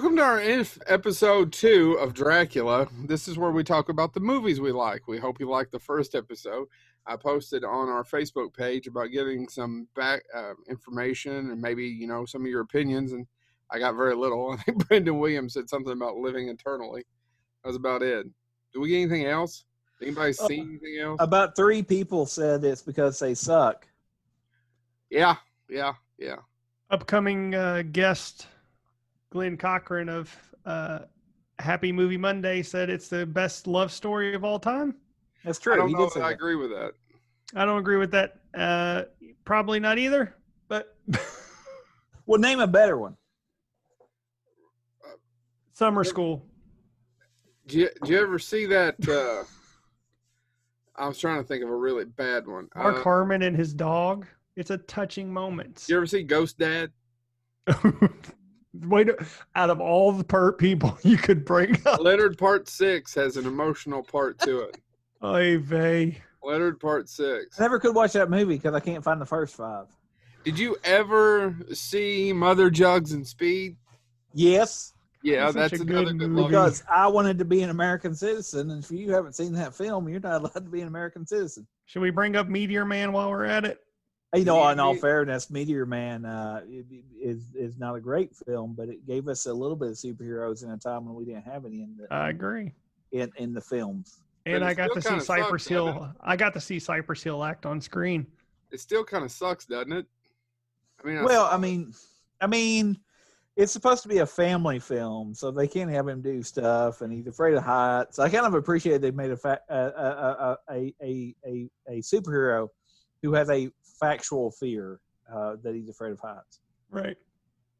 Welcome to our episode 2 of Dracula. This is where we talk about the movies we like. We hope you liked the first episode. I posted on our Facebook page about getting some back information and maybe, you know, some of your opinions. And I got very little. I think Brendan Williams said something about living internally. That was about it. Did we get anything else? Did anybody see anything else? About 3 people said it's because they suck. Yeah. Upcoming guest Glenn Cochran of Happy Movie Monday said it's the best love story of all time. That's true. I don't know if I agree with that. I don't agree with that. Probably not either, but... Well, name a better one. Summer School. Do you ever see that... I was trying to think of a really bad one. Mark Harmon and his dog. It's a touching moment. You ever see Ghost Dad? Wait, out of all the people you could bring up, Leonard Part 6 has an emotional part to it. Oy vey. Leonard Part 6. I never could watch that movie because I can't find the first 5. Did you ever see Mother Jugs and Speed? Yes. Yeah, that's another good movie. Because I wanted to be an American citizen, and if you haven't seen that film, you're not allowed to be an American citizen. Should we bring up Meteor Man while we're at it? You know, in all fairness, Meteor Man is not a great film, but it gave us a little bit of superheroes in a time when we didn't have any in the. I agree. In the films, and I got to see Cypress Hill. I got to see Cypress Hill act on screen. It still kind of sucks, doesn't it? I mean, I mean, it's supposed to be a family film, so they can't have him do stuff, and he's afraid of heights. I kind of appreciate they made a superhero who has a factual fear that he's afraid of heights. Right.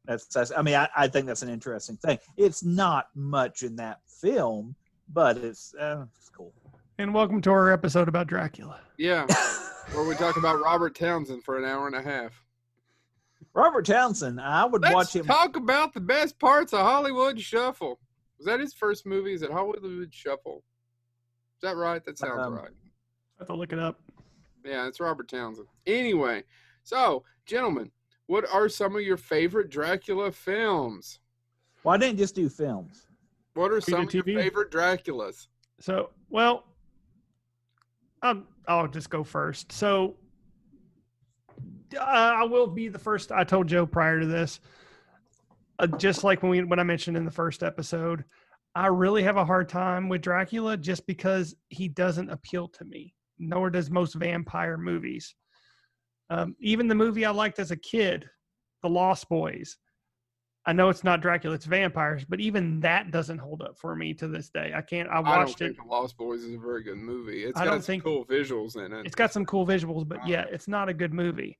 That's I mean, I think that's an interesting thing. It's not much in that film, but it's cool. And welcome to our episode about Dracula. Yeah, where we talk about Robert Townsend for an hour and a half. Robert Townsend, I would watch him. Let's talk about the best parts of Hollywood Shuffle. Was that his first movie? Is it Hollywood Shuffle? Is that right? That sounds right. I have to look it up. Yeah, it's Robert Townsend. Anyway, so, gentlemen, what are some of your favorite Dracula films? Well, I didn't just do films. What are some of your favorite Draculas? So, well, I'll just go first. So, I will be the first. I told Joe prior to this, just like when I mentioned in the first episode, I really have a hard time with Dracula just because he doesn't appeal to me. Nor does most vampire movies. Even the movie I liked as a kid, The Lost Boys. I know it's not Dracula, it's vampires, but even that doesn't hold up for me to this day. I can't. I don't think The Lost Boys is a very good movie. It's got some cool visuals in it. It's got some cool visuals, but yeah, it's not a good movie.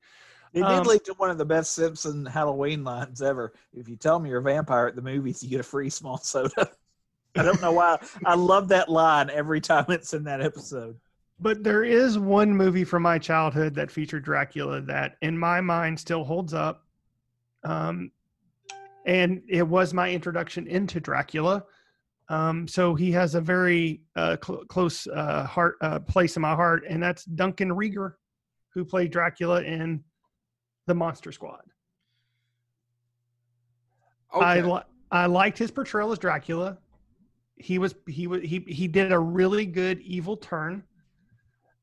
It did lead to one of the best Simpson Halloween lines ever. If you tell me you're a vampire at the movies, you get a free small soda. I don't know why. I love that line every time it's in that episode. But there is one movie from my childhood that featured Dracula that, in my mind, still holds up. And it was my introduction into Dracula. So he has a very close place in my heart, and that's Duncan Regehr, who played Dracula in The Monster Squad. Okay. I liked his portrayal as Dracula. He did a really good evil turn.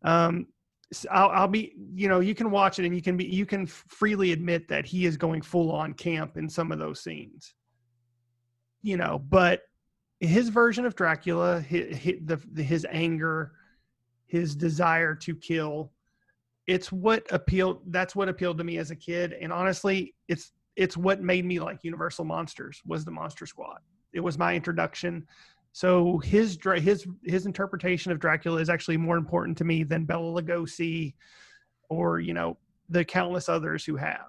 So I'll be, you know, you can watch it and you can freely admit that he is going full on camp in some of those scenes, you know, but his version of Dracula, his anger, his desire to kill, that's what appealed to me as a kid. And honestly, it's what made me like Universal Monsters was the Monster Squad. It was my introduction. So his interpretation of Dracula is actually more important to me than Bela Lugosi or, you know, the countless others who have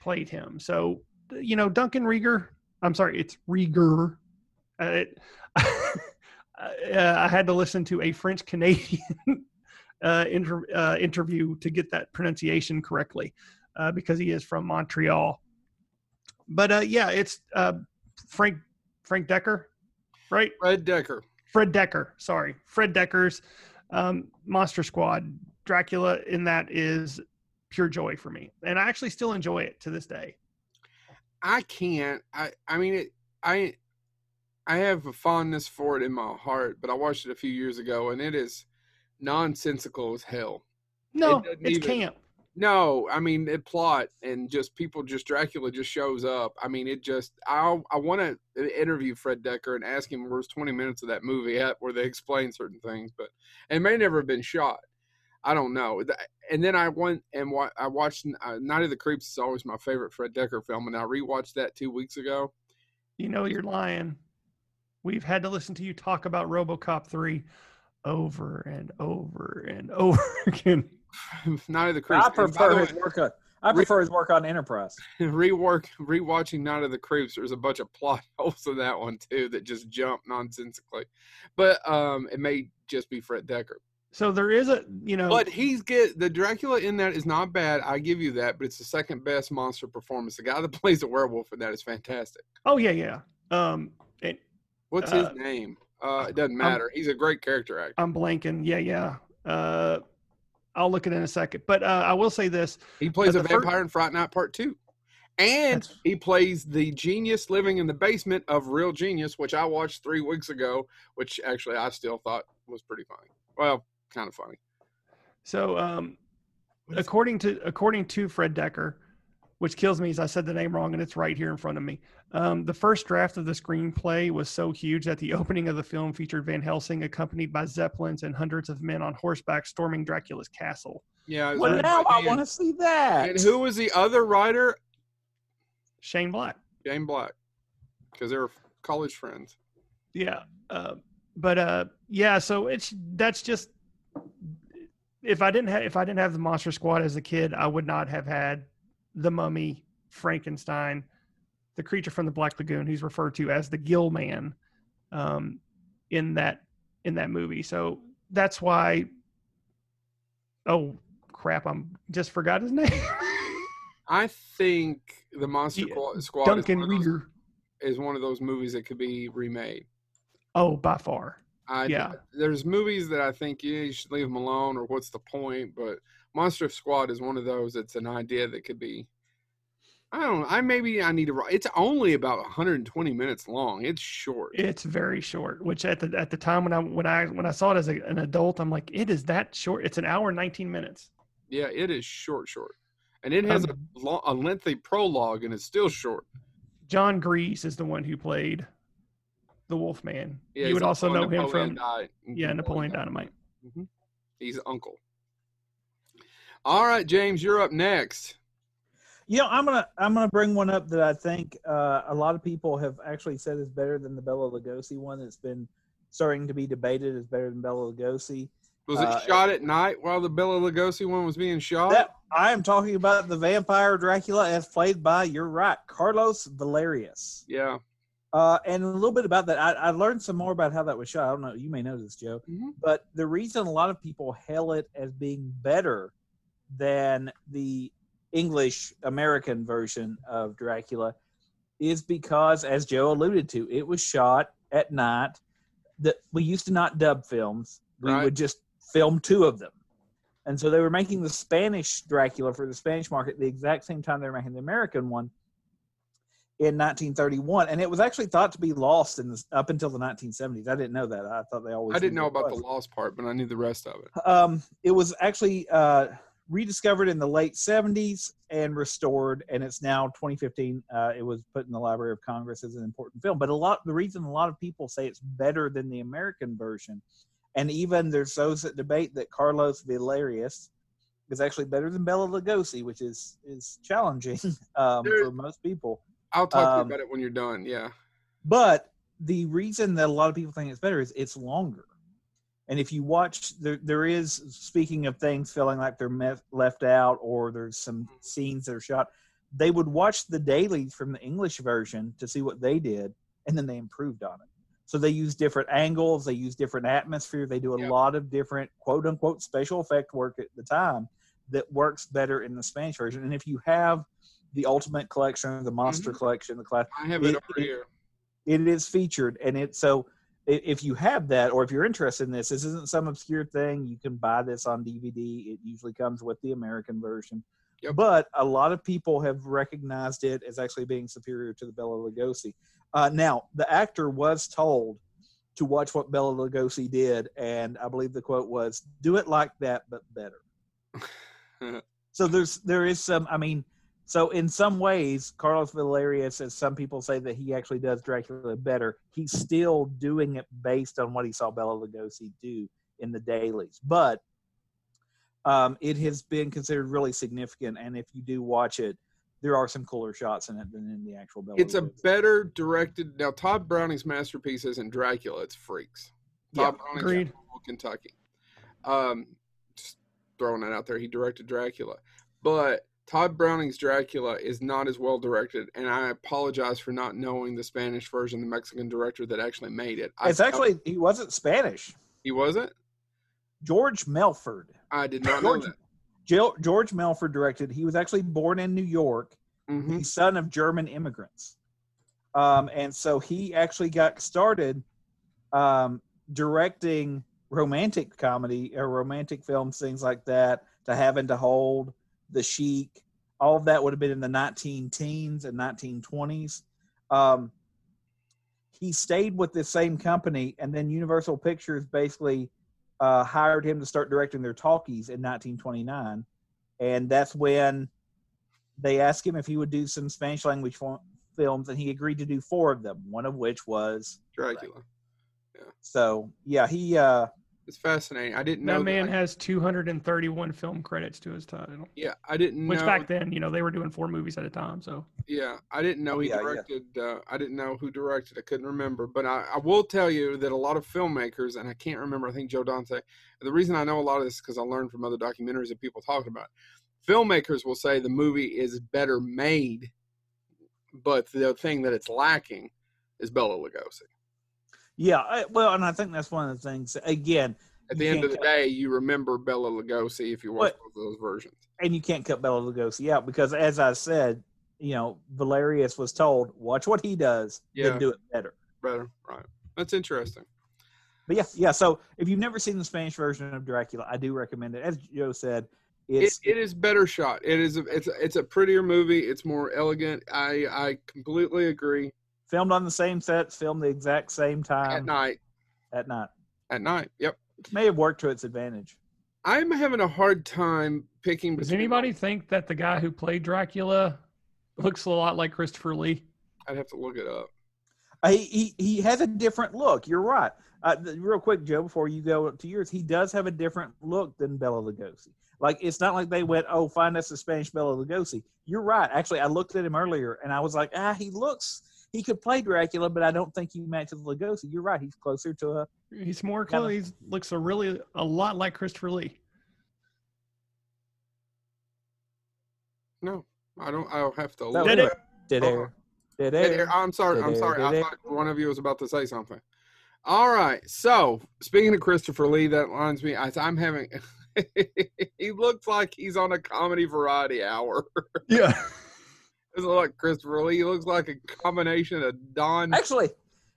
played him. So, you know, Duncan Regehr, I'm sorry, it's Regehr. I had to listen to a French-Canadian interview to get that pronunciation correctly because he is from Montreal. But, yeah, it's Frank Dekker. Right, Fred Dekker. Sorry, Fred Dekker's Monster Squad Dracula, and that is pure joy for me, and I actually still enjoy it to this day. I mean, I have a fondness for it in my heart, but I watched it a few years ago, and it is nonsensical as hell. No, it's camp. No, I mean, it plot and just people, just Dracula just shows up. I mean, it just, I want to interview Fred Dekker and ask him where's 20 minutes of that movie at where they explain certain things, but it may never have been shot. I don't know. And then I went and I watched Night of the Creeps is always my favorite Fred Dekker film. And I rewatched that 2 weeks ago. You know, you're lying. We've had to listen to you talk about RoboCop 3 over and over and over again. Night of the Creeps. I prefer his work on Enterprise. Rewatching Night of the Creeps, there's a bunch of plot holes in that one too that just jump nonsensically. But it may just be Fred Dekker. So there is a, but the Dracula in that is not bad. I give you that, but it's the second best monster performance. The guy that plays the werewolf in that is fantastic. Oh yeah. What's his name? It doesn't matter. He's a great character actor. I'm blanking. Yeah. I'll look at it in a second, but I will say this: he plays a vampire in Fright Night Part 2, and he plays the genius living in the basement of Real Genius, which I watched 3 weeks ago, which actually I still thought was pretty funny. Well, kind of funny. So, according to Fred Dekker, which kills me is I said the name wrong, and it's right here in front of me. The first draft of the screenplay was so huge that the opening of the film featured Van Helsing accompanied by zeppelins and hundreds of men on horseback storming Dracula's castle. Yeah. Well, now I want to see that. And who was the other writer? Shane Black. Because they were college friends. Yeah. So that's just if I didn't have the Monster Squad as a kid, I would not have had The Mummy, Frankenstein, the creature from the Black Lagoon, who's referred to as the Gill Man, in that movie. So that's why. Oh crap! I'm just forgot his name. I think the Monster Squad Duncan Regehr is one of those movies that could be remade. Oh, by far. There's movies that I think you should leave them alone, or what's the point? But Monster Squad is one of those. It's an idea that could be. I don't know. I need to. It's only about 120 minutes long. It's short. It's very short. Which at the time when I saw it as an adult, I'm like, it is that short. It's an hour and 19 minutes. Yeah, it is short, and it has a lengthy prologue, and it's still short. John Grease is the one who played the Wolfman. Yeah, you would also know him from Napoleon Dynamite. Mm-hmm. He's uncle. All right, James, you're up next. I'm gonna bring one up that I think a lot of people have actually said is better than the Bela Lugosi one. That's been starting to be debated as better than Bela Lugosi. Was it shot at night while the Bela Lugosi one was being shot? I am talking about the vampire Dracula as played by, you're right, Carlos Villarias. Yeah. And a little bit about that. I learned some more about how that was shot. I don't know. You may know this, Joe. Mm-hmm. But the reason a lot of people hail it as being better than the English American version of Dracula is because, as Joe alluded to, it was shot at night. That we used to not dub films. We would just film two of them. And so they were making the Spanish Dracula for the Spanish market the exact same time they were making the American one in 1931, and it was actually thought to be lost up until the 1970s. I didn't know that. I thought they always. I didn't know about the lost part, but I knew the rest of it. It was actually rediscovered in the late 70s and restored, and it's now 2015. It was put in the Library of Congress as an important film. But the reason a lot of people say it's better than the American version, and even there's those that debate that Carlos Villarias is actually better than Bela Lugosi, which is challenging for most people. I'll talk to you about it when you're done, yeah. But the reason that a lot of people think it's better is it's longer. And if you watch, there is, speaking of things feeling like they're left out or there's some scenes that are shot, they would watch the dailies from the English version to see what they did, and then they improved on it. So they use different angles, they use different atmosphere, they do a lot of different quote-unquote special effect work at the time that works better in the Spanish version. And if you have the Ultimate Collection, the Monster Collection, the class. I have it over here. It is featured, and so if you have that, or if you're interested in this isn't some obscure thing. You can buy this on DVD. It usually comes with the American version, Yep. But a lot of people have recognized it as actually being superior to the Bela Lugosi. Now, the actor was told to watch what Bela Lugosi did, and I believe the quote was, "Do it like that, but better." So there is some, I mean, so in some ways, Carlos Villarias, as some people say that he actually does Dracula better, he's still doing it based on what he saw Bela Lugosi do in the dailies. But it has been considered really significant, and if you do watch it, there are some cooler shots in it than in the actual Bela Lugosi. It's a better directed. Now, Todd Browning's masterpiece isn't Dracula; it's Freaks. Todd Browning's from Kentucky. Just throwing that out there, he directed Dracula, but Todd Browning's Dracula is not as well directed, and I apologize for not knowing the Spanish version, the Mexican director that actually made it. He wasn't Spanish. He wasn't? George Melford. I did not know that. George Melford directed. He was actually born in New York, mm-hmm. the son of German immigrants. And so he actually got started directing romantic comedy or romantic films, things like that, To Have and to Hold, The Sheik. All of that would have been in the 1910s and 1920s. He stayed with this same company, and then Universal Pictures basically hired him to start directing their talkies in 1929, and that's when they asked him if he would do some Spanish language films, and he agreed to do 4 of them, one of which was Dracula. Yeah. So yeah, he it's fascinating. I didn't know that man has 231 film credits to his title. Yeah, I didn't know. Which back then, you know, they were doing 4 movies at a time. So yeah, I didn't know he directed. Yeah. I didn't know who directed. I couldn't remember. But I will tell you that a lot of filmmakers, and I can't remember. I think Joe Dante. The reason I know a lot of this is because I learned from other documentaries that people talk about. Filmmakers will say the movie is better made, but the thing that it's lacking is Bela Lugosi. Yeah, well, and I think that's one of the things, again. At the end of the day, you remember Bela Lugosi if you watch both of those versions. And you can't cut Bela Lugosi out because, as I said, you know, Villarias was told, watch what he does, then do it better. Better, right. That's interesting. But yeah, so if you've never seen the Spanish version of Dracula, I do recommend it. As Joe said, it is better shot. It's a prettier movie. It's more elegant. I completely agree. Filmed on the same sets, filmed the exact same time. At night, yep. It may have worked to its advantage. I'm having a hard time picking between... Does anybody think that the guy who played Dracula looks a lot like Christopher Lee? I'd have to look it up. He has a different look. You're right. Real quick, Joe, before you go to yours, he does have a different look than Bela Lugosi. Like, it's not like they went, oh, find us a Spanish Bela Lugosi. You're right. Actually, I looked at him earlier, and I was like, he looks... He could play Dracula, but I don't think he matches Lugosi. You're right; he's closer to a. He's more close. He looks a lot like Christopher Lee. No, I don't. I'll have to. No, Dead air. I'm sorry. I thought one of you was about to say something. All right. So speaking of Christopher Lee, that reminds me. I'm having. He looks like he's on a comedy variety hour. Yeah. Doesn't look like Christopher Lee. He looks like a combination of Don. Actually,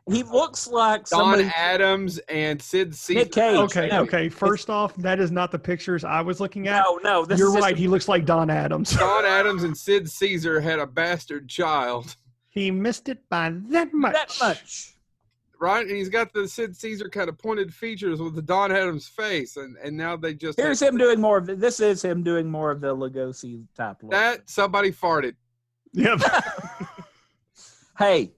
he looks like Don Adams and Sid Caesar. Nick Cage. Okay. First off, that is not the pictures I was looking at. No. You're right. He looks like Don Adams. Don Adams and Sid Caesar had a bastard child. He missed it by that much. Right, and he's got the Sid Caesar kind of pointed features with the Don Adams face, and now they just him doing more of the, this is him doing more of the Lugosi type look. That somebody farted. Yep. Hey,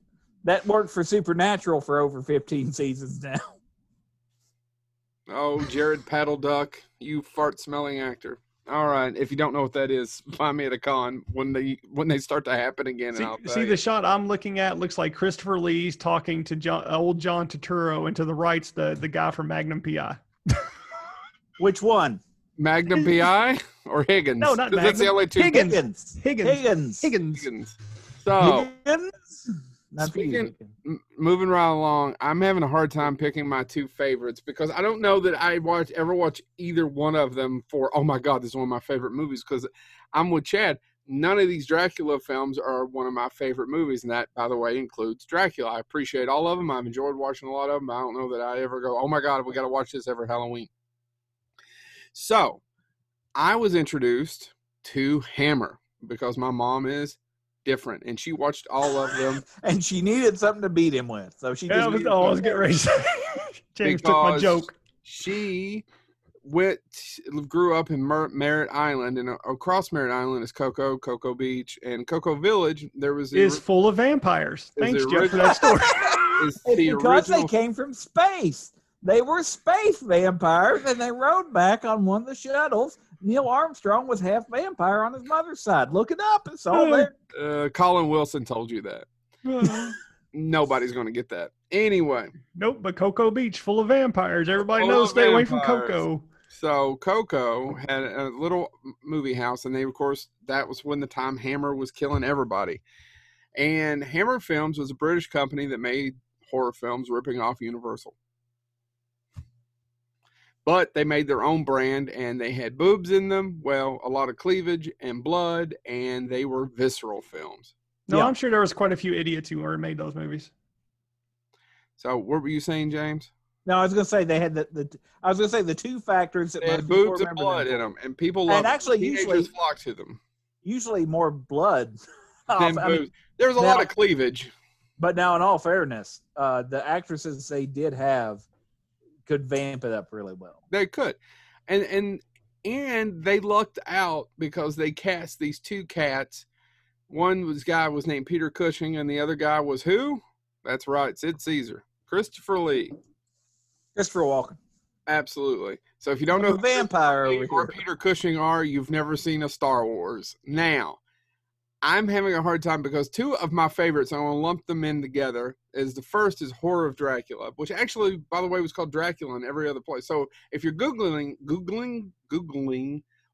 that worked for Supernatural for over 15 seasons now. Oh, Jared Paddle Duck, you fart-smelling actor. All right, if you don't know what that is, find me at a con when they start to happen again. See the shot I'm looking at looks like Christopher Lee's talking to old John Turturro, and to the right's the guy from Magnum P.I. Which one? Magnum P.I. or Higgins? No, not Magnum. That's the only two. Higgins. So, Higgins? Moving right along, I'm having a hard time picking my 2 favorites because I don't know that I ever watch either one of them for, oh my God, this is one of my favorite movies, because I'm with Chad. None of these Dracula films are one of my favorite movies, and that, by the way, includes Dracula. I appreciate all of them. I've enjoyed watching a lot of them. I don't know that I ever go, oh my God, we got to watch this every Halloween. So, I was introduced to Hammer because my mom is different, and she watched all of them. And she needed something to beat him with, so she just was always getting ready. James took my joke. She grew up in Merritt Island, and across Merritt Island is Cocoa, Cocoa Beach, and Cocoa Village. There was is full of vampires. Thanks, Jeff, for that story. Because they came from space. They were space vampires, and they rode back on one of the shuttles. Neil Armstrong was half vampire on his mother's side. Look it up. It's all there. Colin Wilson told you that. Nobody's going to get that. Anyway. Nope, but Cocoa Beach, full of vampires. Everybody knows stay away from Cocoa. So Cocoa had a little movie house, and they, of course, that was when the time Hammer was killing everybody. And Hammer Films was a British company that made horror films ripping off Universal. But they made their own brand, and they had boobs in them. Well, a lot of cleavage and blood, and they were visceral films. No, yeah. I'm sure there was quite a few idiots who made those movies. So what were you saying, James? No, I was going to say they had the two factors that had boobs and blood in them, and people loved them. Teenagers flocked to them. Usually more blood than boobs. There's a lot of cleavage. But now, in all fairness, the actresses they did have could vamp it up really well. They could. And they lucked out because they cast these two cats. One guy was named Peter Cushing, and the other guy was who? That's right, Sid Caesar. Christopher Lee. Christopher Walken. Absolutely. So if you don't know who vampire or Peter Cushing are, you've never seen a Star Wars. Now, I'm having a hard time because two of my favorites, I want to lump them in together, is the first is Horror of Dracula, which actually, by the way, was called Dracula in every other place. So if you're Googling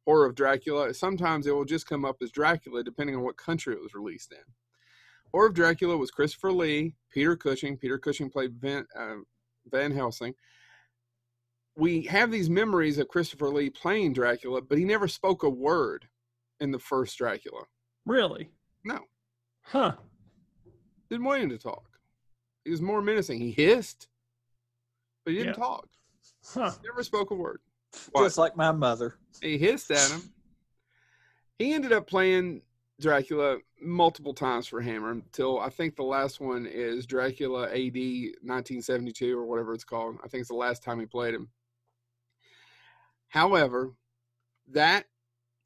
Horror of Dracula, sometimes it will just come up as Dracula, depending on what country it was released in. Horror of Dracula was Christopher Lee, Peter Cushing. Peter Cushing played Van Helsing. We have these memories of Christopher Lee playing Dracula, but he never spoke a word in the first Dracula. Really? No. Huh. Didn't want him to talk. He was more menacing. He hissed, but he didn't talk. Huh. Never spoke a word. But just like my mother. He hissed at him. He ended up playing Dracula multiple times for Hammer until I think the last one is Dracula AD 1972 or whatever it's called. I think it's the last time he played him. However, that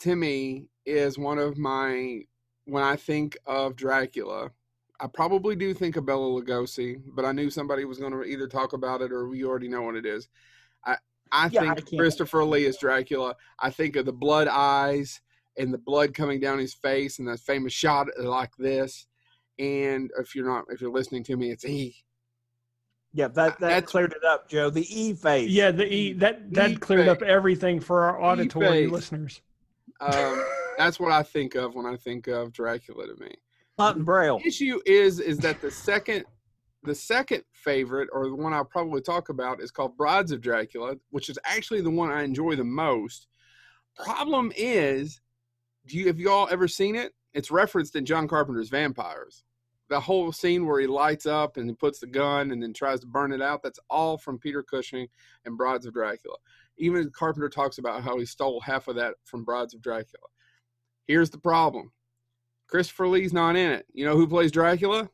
to me is one of my, when I think of Dracula, I probably do think of Bela Lugosi, but I knew somebody was going to either talk about it or you already know what it is. I think Christopher Lee is Dracula. I think of the blood eyes and the blood coming down his face and that famous shot like this. And if you're listening to me, it's E. Yeah, that cleared it up, Joe. The E face. Yeah, the E that cleared up everything for our auditory listeners. That's what I think of when I think of Dracula to me. Not in Braille. The issue is that the second favorite, or the one I'll probably talk about, is called Brides of Dracula, which is actually the one I enjoy the most. Problem is, have you all ever seen it? It's referenced in John Carpenter's Vampires. The whole scene where he lights up and he puts the gun and then tries to burn it out, that's all from Peter Cushing and Brides of Dracula. Even Carpenter talks about how he stole half of that from Brides of Dracula. Here's the problem. Christopher Lee's not in it. You know who plays Dracula?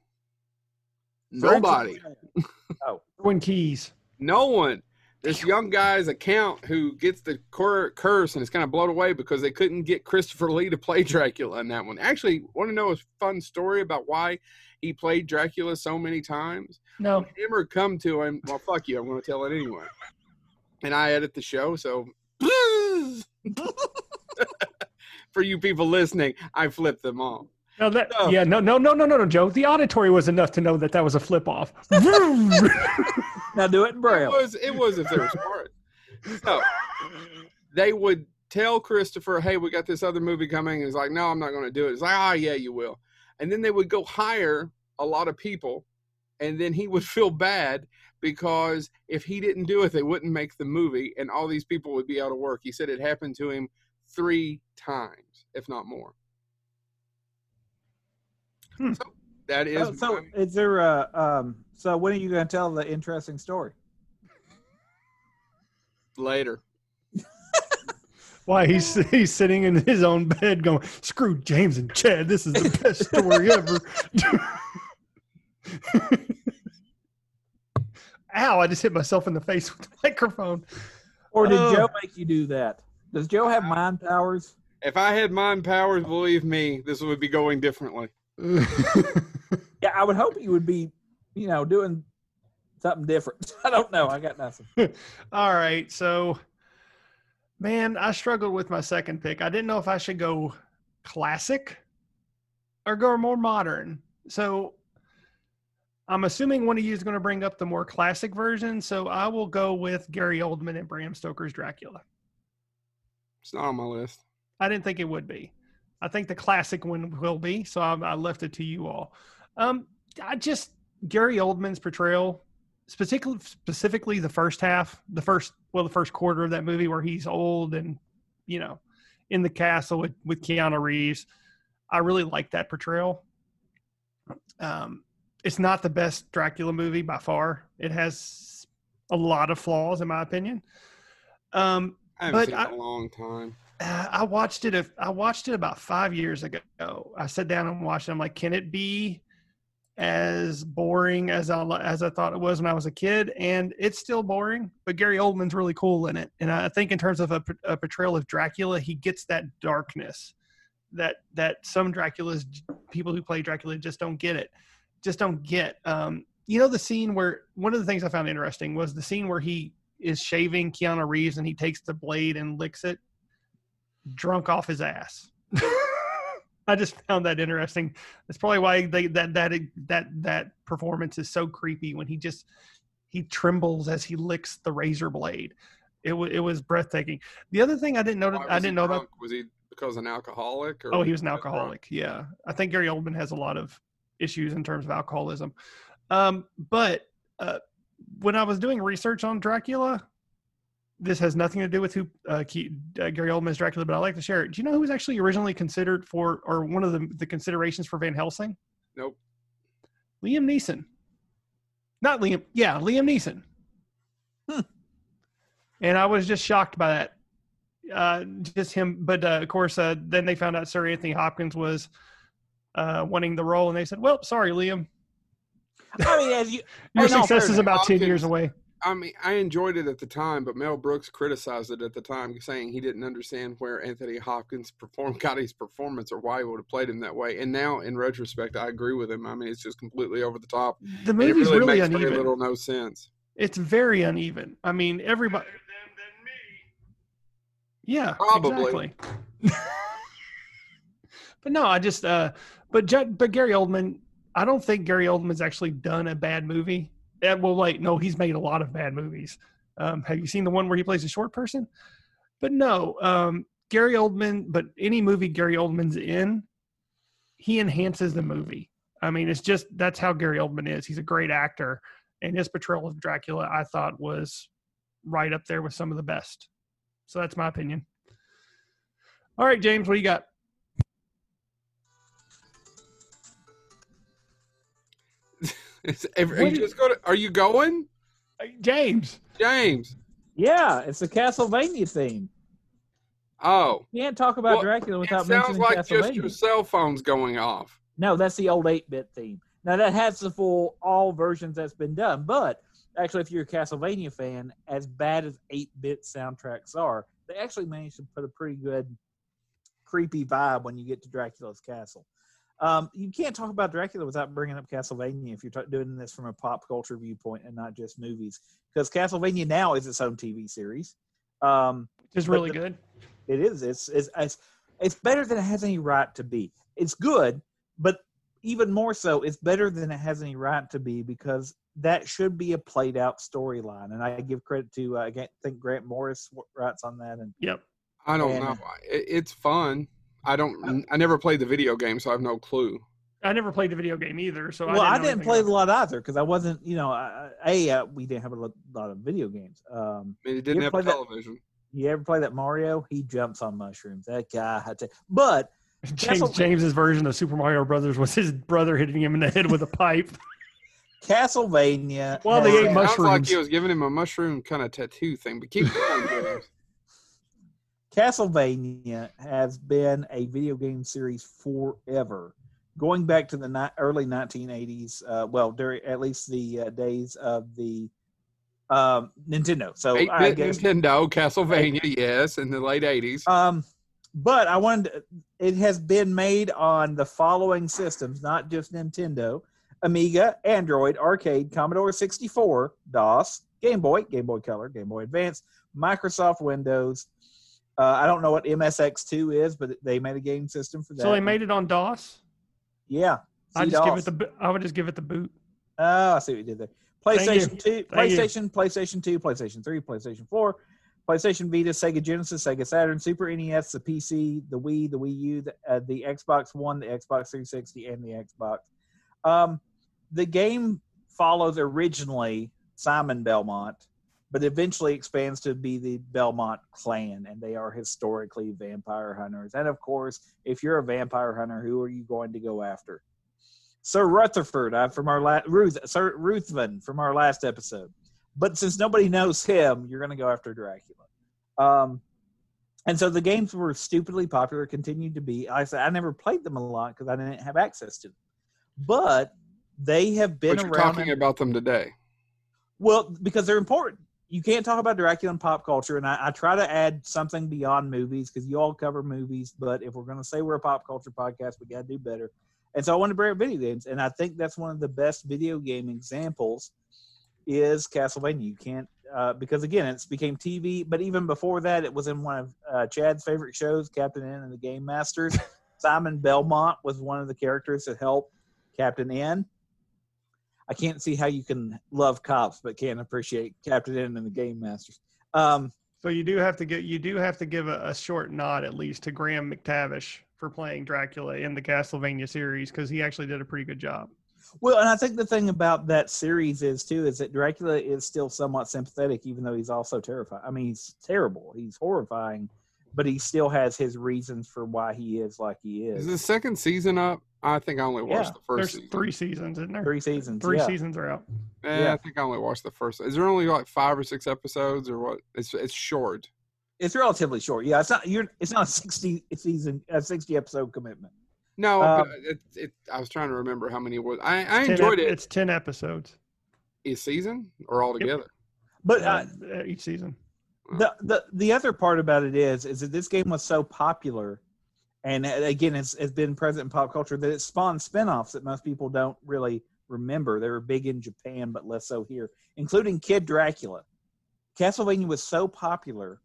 Nobody. Oh, Twin Keys. No one. This young guy's a count who gets the curse and is kind of blown away because they couldn't get Christopher Lee to play Dracula in that one. Actually, want to know a fun story about why he played Dracula so many times? No. When Hammer come to him, well, fuck you, I'm going to tell it anyway. And I edit the show, so for you people listening, I flipped them off. No, no, Joe. The auditory was enough to know that was a flip off. Now do it in Braille. It was if they were smart. So they would tell Christopher, "Hey, we got this other movie coming." And he's like, "No, I'm not going to do it." It's like, "Ah, oh, yeah, you will." And then they would go hire a lot of people, and then he would feel bad. Because if he didn't do it, they wouldn't make the movie, and all these people would be out of work. He said it happened to him 3 times, if not more. Hmm. So that is. Oh, so is there a? So when are you going to tell the interesting story? Later. why he's sitting in his own bed going, screw James and Chad, this is the best story ever. Ow, I just hit myself in the face with the microphone. Or did Joe make you do that? Does Joe have mind powers? If I had mind powers, believe me, this would be going differently. Yeah, I would hope you would be, you know, doing something different. I don't know. I got nothing. All right. So, man, I struggled with my second pick. I didn't know if I should go classic or go more modern. So I'm assuming one of you is going to bring up the more classic version. So I will go with Gary Oldman and Bram Stoker's Dracula. It's not on my list. I didn't think it would be. I think the classic one will be, so I left it to you all. Gary Oldman's portrayal, specifically the first half, the first quarter of that movie where he's old and, you know, in the castle with Keanu Reeves. I really like that portrayal. It's not the best Dracula movie by far. It has a lot of flaws, in my opinion. I haven't seen it in a long time. I watched it about 5 years ago. I sat down and watched it. I'm like, can it be as boring as I thought it was when I was a kid? And it's still boring, but Gary Oldman's really cool in it. And I think in terms of a portrayal of Dracula, he gets that darkness that some Draculas, people who play Dracula, just don't get. You know, the scene where, one of the things I found interesting was the scene where he is shaving Keanu Reeves and he takes the blade and licks it. Drunk off his ass. I just found that interesting. That's probably why that performance is so creepy, when he trembles as he licks the razor blade. It was breathtaking. The other thing I didn't know about was he because an alcoholic? Or he was an alcoholic. Yeah, I think Gary Oldman has a lot of issues in terms of alcoholism. But when I was doing research on Dracula. This has nothing to do with who Gary Oldman's Dracula, but I like to share it. Do you know who was actually originally considered for, or one of the considerations for Van Helsing? Nope. Liam Neeson. Not Liam. Yeah, Liam Neeson. Huh. And I was just shocked by that. Just him. But, of course, then they found out Sir Anthony Hopkins was wanting the role, and they said, well, sorry, Liam. I mean, your success is about 10 years away. I mean, I enjoyed it at the time, but Mel Brooks criticized it at the time, saying he didn't understand where Anthony Hopkins got his performance, or why he would have played him that way. And now, in retrospect, I agree with him. I mean, it's just completely over the top. The movie's really makes uneven. Very little no sense. It's very uneven. I mean, everybody. Yeah, probably. Exactly. But no, I just. But Gary Oldman. I don't think Gary Oldman's actually done a bad movie. Well, wait, no, he's made a lot of bad movies. Have you seen the one where he plays a short person? But no, Gary Oldman, but any movie Gary Oldman's in, he enhances the movie. I mean, it's just, that's how Gary Oldman is. He's a great actor. And his portrayal of Dracula, I thought, was right up there with some of the best. So that's my opinion. All right, James, what do you got? Are you going? James. Yeah, it's the Castlevania theme. Oh. You can't talk about Dracula without mentioning Castlevania. It sounds like just your cell phone's going off. No, that's the old 8-bit theme. Now, that has the full, all versions that's been done, but actually, if you're a Castlevania fan, as bad as 8-bit soundtracks are, they actually managed to put a pretty good, creepy vibe when you get to Dracula's castle. You can't talk about Dracula without bringing up Castlevania if you're doing this from a pop culture viewpoint and not just movies, because Castlevania now is its own TV series. It's really good. It is. It's better than it has any right to be. It's good, but even more so, it's better than it has any right to be, because that should be a played out storyline. And I give credit to I think Grant Morris writes on that. And yep, I don't know. It's fun. I never played the video game, so I have no clue. I never played the video game either, so I didn't play a lot either, because I wasn't, you know, we didn't have a lot of video games. It didn't have television. You ever play that Mario? He jumps on mushrooms. That guy had to. But James's version of Super Mario Brothers was his brother hitting him in the head with a pipe. Castlevania. Well, they ate mushrooms. Sounds like he was giving him a mushroom kind of tattoo thing, but keep going, James. Castlevania has been a video game series forever, going back to the early 1980s. Well, during at least the days of the Nintendo. So 8-bit I guess Nintendo, Castlevania, yes, in the late 80s. But I wanted to, it has been made on the following systems, not just Nintendo: Amiga, Android, Arcade, Commodore 64, DOS, Game Boy, Game Boy Color, Game Boy Advance, Microsoft Windows. I don't know what MSX2 is, but they made a game system for that. So they made it on DOS? Yeah. I would just give it the boot. Oh, I see what you did there. PlayStation 2, PlayStation 3, PlayStation 4, PlayStation Vita, Sega Genesis, Sega Saturn, Super NES, the PC, the Wii, the Wii U, the Xbox One, the Xbox 360, and the Xbox. The game follows originally Simon Belmont, but eventually expands to be the Belmont clan, and they are historically vampire hunters. And, of course, if you're a vampire hunter, who are you going to go after? Sir Rutherford from our Sir Ruthven from our last episode. But since nobody knows him, you're going to go after Dracula. And so the games were stupidly popular, continued to be. Like I said, I never played them a lot because I didn't have access to them. But they have been around. But you're talking about them today. Well, because they're important. You can't talk about Dracula in pop culture, and I try to add something beyond movies because you all cover movies, but if we're going to say we're a pop culture podcast, we got to do better. And so I want to bring up video games, and I think that's one of the best video game examples is Castlevania. You can't because, again, it's became TV, but even before that, it was in one of Chad's favorite shows, Captain N and the Game Masters. Simon Belmont was one of the characters that helped Captain N. I can't see how you can love cops but can't appreciate Captain N and the Game Masters. So you do have to give a short nod at least to Graham McTavish for playing Dracula in the Castlevania series because he actually did a pretty good job. Well, and I think the thing about that series is that Dracula is still somewhat sympathetic even though he's also terrifying. I mean, he's terrible. He's horrifying, but he still has his reasons for why he is like he is. Is the second season up? I think I only watched the first season. There's 3 seasons, isn't there? 3 seasons. 3 seasons are out. I think I only watched the first. Is there only like 5 or 6 episodes or what? It's short. It's relatively short. Yeah, it's not a 60 episode commitment. No, but I was trying to remember how many it was. I enjoyed it. It's 10 episodes. Each season or all together? Yep. But each season. The other part about it is that this game was so popular, and again, it's been present in pop culture, that it spawned spinoffs that most people don't really remember. They were big in Japan, but less so here, including Kid Dracula. Castlevania was so popular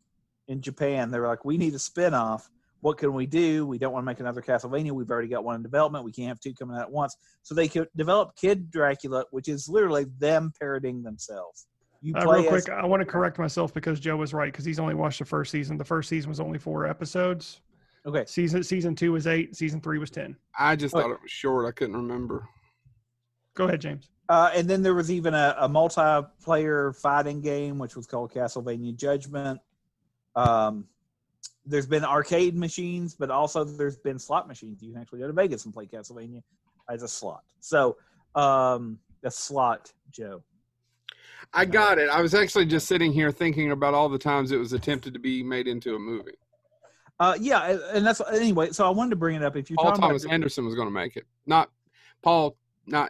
in Japan, they were like, we need a spinoff. What can we do? We don't want to make another Castlevania. We've already got one in development. We can't have 2 coming out at once. So they could develop Kid Dracula, which is literally them parodying themselves. Real quick, I want to correct myself because Joe was right because he's only watched the first season. The first season was only 4 episodes. Okay. Season 2 was 8. Season 3 was 10. I just thought it was short. I couldn't remember. Go ahead, James. And then there was even a multiplayer fighting game, which was called Castlevania Judgment. There's been arcade machines, but also there's been slot machines. You can actually go to Vegas and play Castlevania as a slot. So, a slot, Joe. I got it. I was actually just sitting here thinking about all the times it was attempted to be made into a movie. And that's anyway. So I wanted to bring it up. If you Paul Thomas Anderson was going to make it,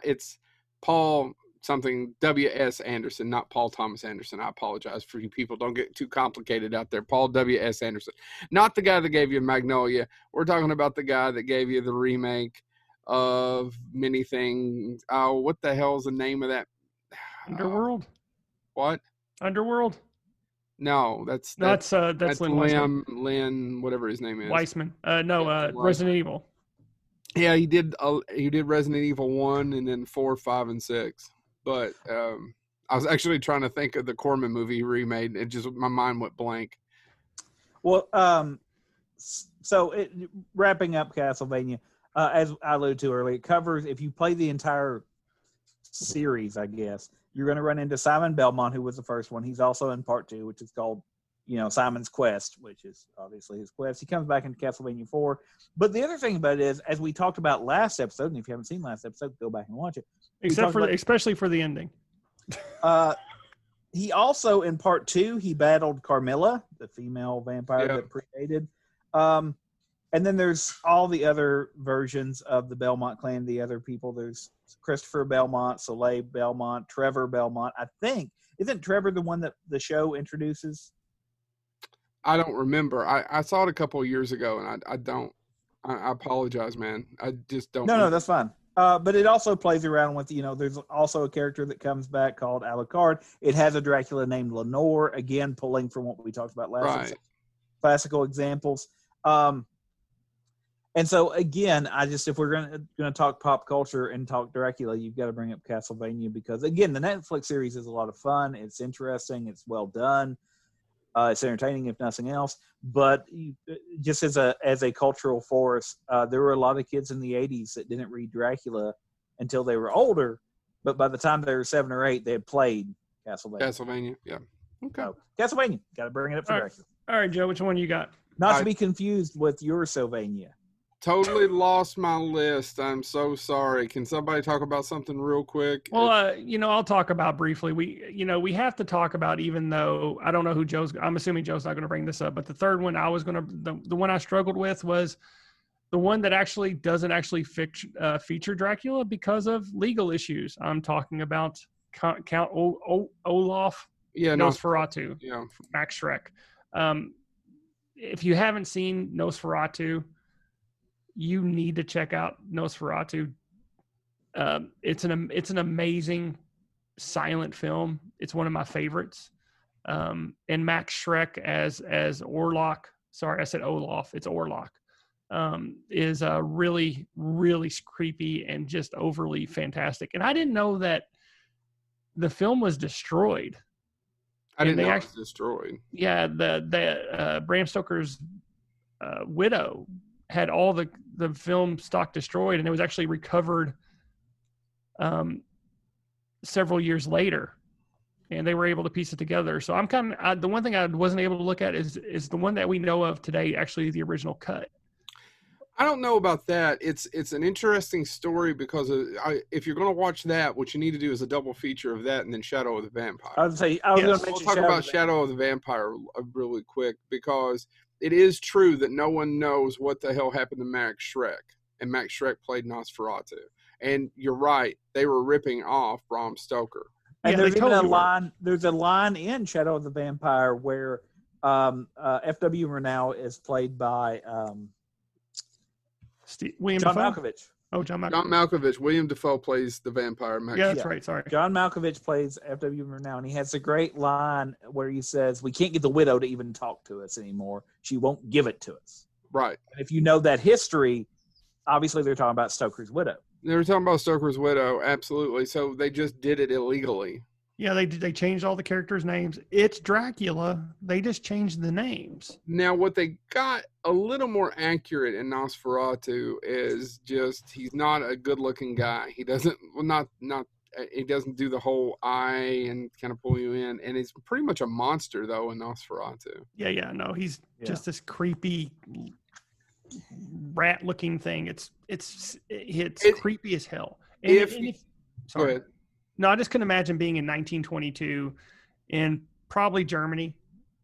it's Paul something W.S. Anderson, not Paul Thomas Anderson. I apologize for you people. Don't get too complicated out there. Paul W.S. Anderson, not the guy that gave you Magnolia. We're talking about the guy that gave you the remake of many things. Oh, what the hell's the name of that? Underworld. What? Underworld. No, that's Lynn, whatever his name is. Weissman. Resident Evil. Yeah, he did Resident Evil 1 and then 4, 5, and 6. But I was actually trying to think of the Corman movie he remade. It just my mind went blank. Well, wrapping up Castlevania, as I alluded to earlier, it covers if you play the entire series, I guess. You're going to run into Simon Belmont, who was the first one. He's also in part 2, which is called, Simon's Quest, which is obviously his quest. He comes back into Castlevania 4. But the other thing about it is, as we talked about last episode, and if you haven't seen last episode, go back and watch it. Especially for the ending. He also, in part two, he battled Carmilla, the female vampire that predated. And then there's all the other versions of the Belmont clan, the other people. There's Christopher Belmont, Soleil Belmont, Trevor Belmont. I think, isn't Trevor the one that the show introduces? I don't remember. I saw it a couple of years ago, and I apologize, man. I just don't. No, that's fine. But it also plays around with, there's also a character that comes back called Alucard. It has a Dracula named Lenore, again, pulling from what we talked about last episode. Classical examples. And so, again, if we're going to talk pop culture and talk Dracula, you've got to bring up Castlevania because, again, the Netflix series is a lot of fun. It's interesting. It's well done. It's entertaining, if nothing else. But just as a cultural force, there were a lot of kids in the 80s that didn't read Dracula until they were older. But by the time they were 7 or 8, they had played Castlevania. Castlevania, yeah. Okay. So, Castlevania. Got to bring it up for Dracula. All right, Joe, which one you got? Not to be confused with your Sylvania. Totally lost my list. I'm so sorry. Can somebody talk about something real quick? Well, I'll talk about briefly. We have to talk about, even though I don't know who Joe's, I'm assuming Joe's not going to bring this up, but the third one I was going to, the one I struggled with was the one that actually doesn't actually feature Dracula because of legal issues. I'm talking about Count Orlok, Nosferatu, Max Schreck. If you haven't seen Nosferatu, you need to check out Nosferatu. It's an amazing silent film. It's one of my favorites. And Max Schreck as Orlok. Sorry, I said Olaf. It's Orlok. Is really, really creepy and just overly fantastic. And I didn't know that the film was destroyed. It was destroyed. Yeah, the Bram Stoker's widow had all the film stock destroyed, and it was actually recovered several years later, and they were able to piece it together. So I'm the one thing I wasn't able to look at is the one that we know of today, actually the original cut. I don't know about that. It's an interesting story because if you're going to watch that, what you need to do is a double feature of that and then Shadow of the Vampire. We'll talk about Shadow of the Vampire really quick because it is true that no one knows what the hell happened to Max Schreck, and Max Schreck played Nosferatu. And you're right, they were ripping off Bram Stoker. And there's even there's a line in Shadow of the Vampire where F.W. Murnau is played by John Malkovich. Oh, John Malkovich. John Malkovich. William Dafoe plays the vampire. Max Schreck. That's right. Sorry. John Malkovich plays F.W. Murnau, and he has a great line where he says, "We can't get the widow to even talk to us anymore. She won't give it to us." Right. And if you know that history, obviously they're talking about Stoker's widow. They were talking about Stoker's widow, absolutely. So they just did it illegally. Yeah, they changed all the characters' names. It's Dracula. They just changed the names. Now, what they got a little more accurate in Nosferatu is just he's not a good-looking guy. He doesn't he doesn't do the whole eye and kind of pull you in. And he's pretty much a monster though in Nosferatu. No, he's just this creepy rat-looking thing. It's creepy as hell. And if sorry. Go ahead. No, I just couldn't imagine being in 1922 in probably Germany,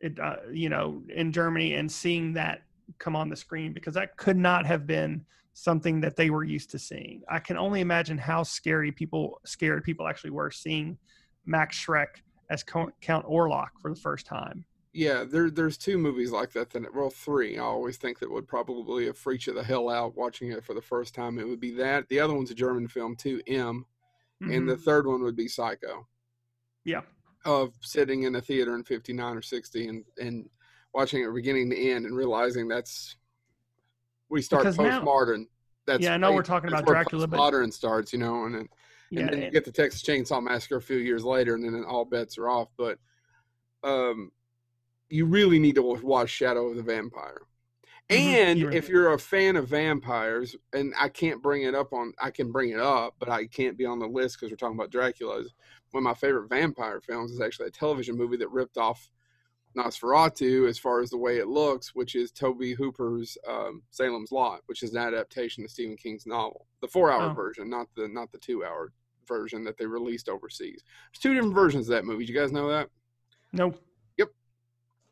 and seeing that come on the screen, because that could not have been something that they were used to seeing. I can only imagine how scared people actually were seeing Max Schreck as Count Orlok for the first time. Yeah, there's two movies like that. Three. I always think that would probably have freaked you the hell out watching it for the first time. It would be that. The other one's a German film too, M. Mm-hmm. And the third one would be Psycho. Yeah. Of sitting in a theater in 59 or 60 and watching it beginning to end and realizing we start postmodern. I know we're talking about Dracula. Postmodern starts, and then you get the Texas Chainsaw Massacre a few years later, and then all bets are off. But you really need to watch Shadow of the Vampire. And if you're a fan of vampires, and I can bring it up, but I can't be on the list because we're talking about Dracula. One of my favorite vampire films is actually a television movie that ripped off Nosferatu as far as the way it looks, which is Tobe Hooper's Salem's Lot, which is an adaptation of Stephen King's novel. The 4-hour version, not the 2-hour version that they released overseas. There's two different versions of that movie. Did you guys know that? Nope. Yep.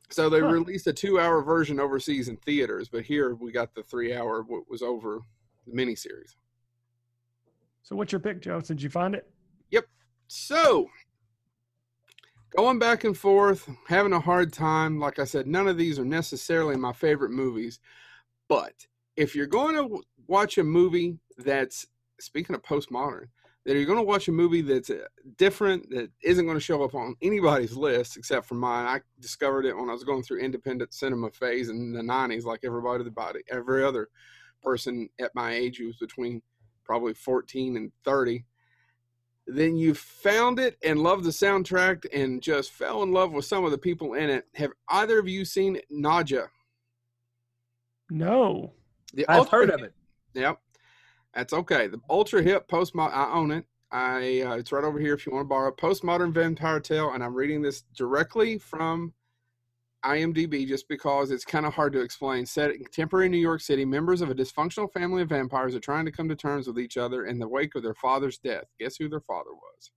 So they released a 2-hour version overseas in theaters, but here we got the 3-hour what was over the miniseries. So what's your pick, Joe? Did you find it? Yep. So going back and forth, having a hard time. Like I said, none of these are necessarily my favorite movies. But if you're going to watch a movie that's, speaking of postmodern, that you're going to watch a movie that's different, that isn't going to show up on anybody's list except for mine. I discovered it when I was going through independent cinema phase in the 90s, like every other person at my age who was between probably 14 and 30. Then you found it and loved the soundtrack and just fell in love with some of the people in it. Have either of you seen Nadja? No. I've heard of it. Yep. That's okay. The ultra hip postmodern, I own it. It's right over here if you want to borrow it. Postmodern Vampire Tale, and I'm reading this directly from IMDb just because it's kind of hard to explain. Set in contemporary New York City, members of a dysfunctional family of vampires are trying to come to terms with each other in the wake of their father's death. Guess who their father was?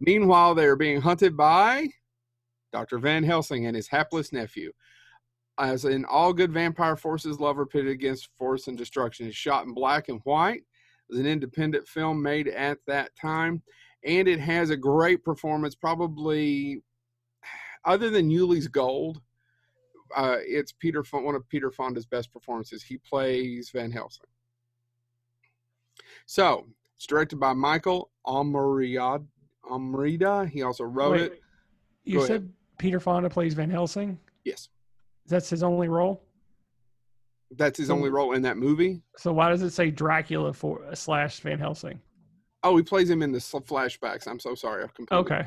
Meanwhile, they are being hunted by Dr. Van Helsing and his hapless nephew. As in all good vampire forces, love are pitted against force and destruction. It's shot in black and white. It was an independent film made at that time, and it has a great performance. Probably, other than Yuli's Gold, it's one of Peter Fonda's best performances. He plays Van Helsing. So it's directed by Michael Almereyda. He also wrote it. You said Peter Fonda plays Van Helsing? Yes. That's his only role? That's his only role in that movie? So why does it say Dracula / Van Helsing? Oh, he plays him in the flashbacks. I'm so sorry. I've completely forgot.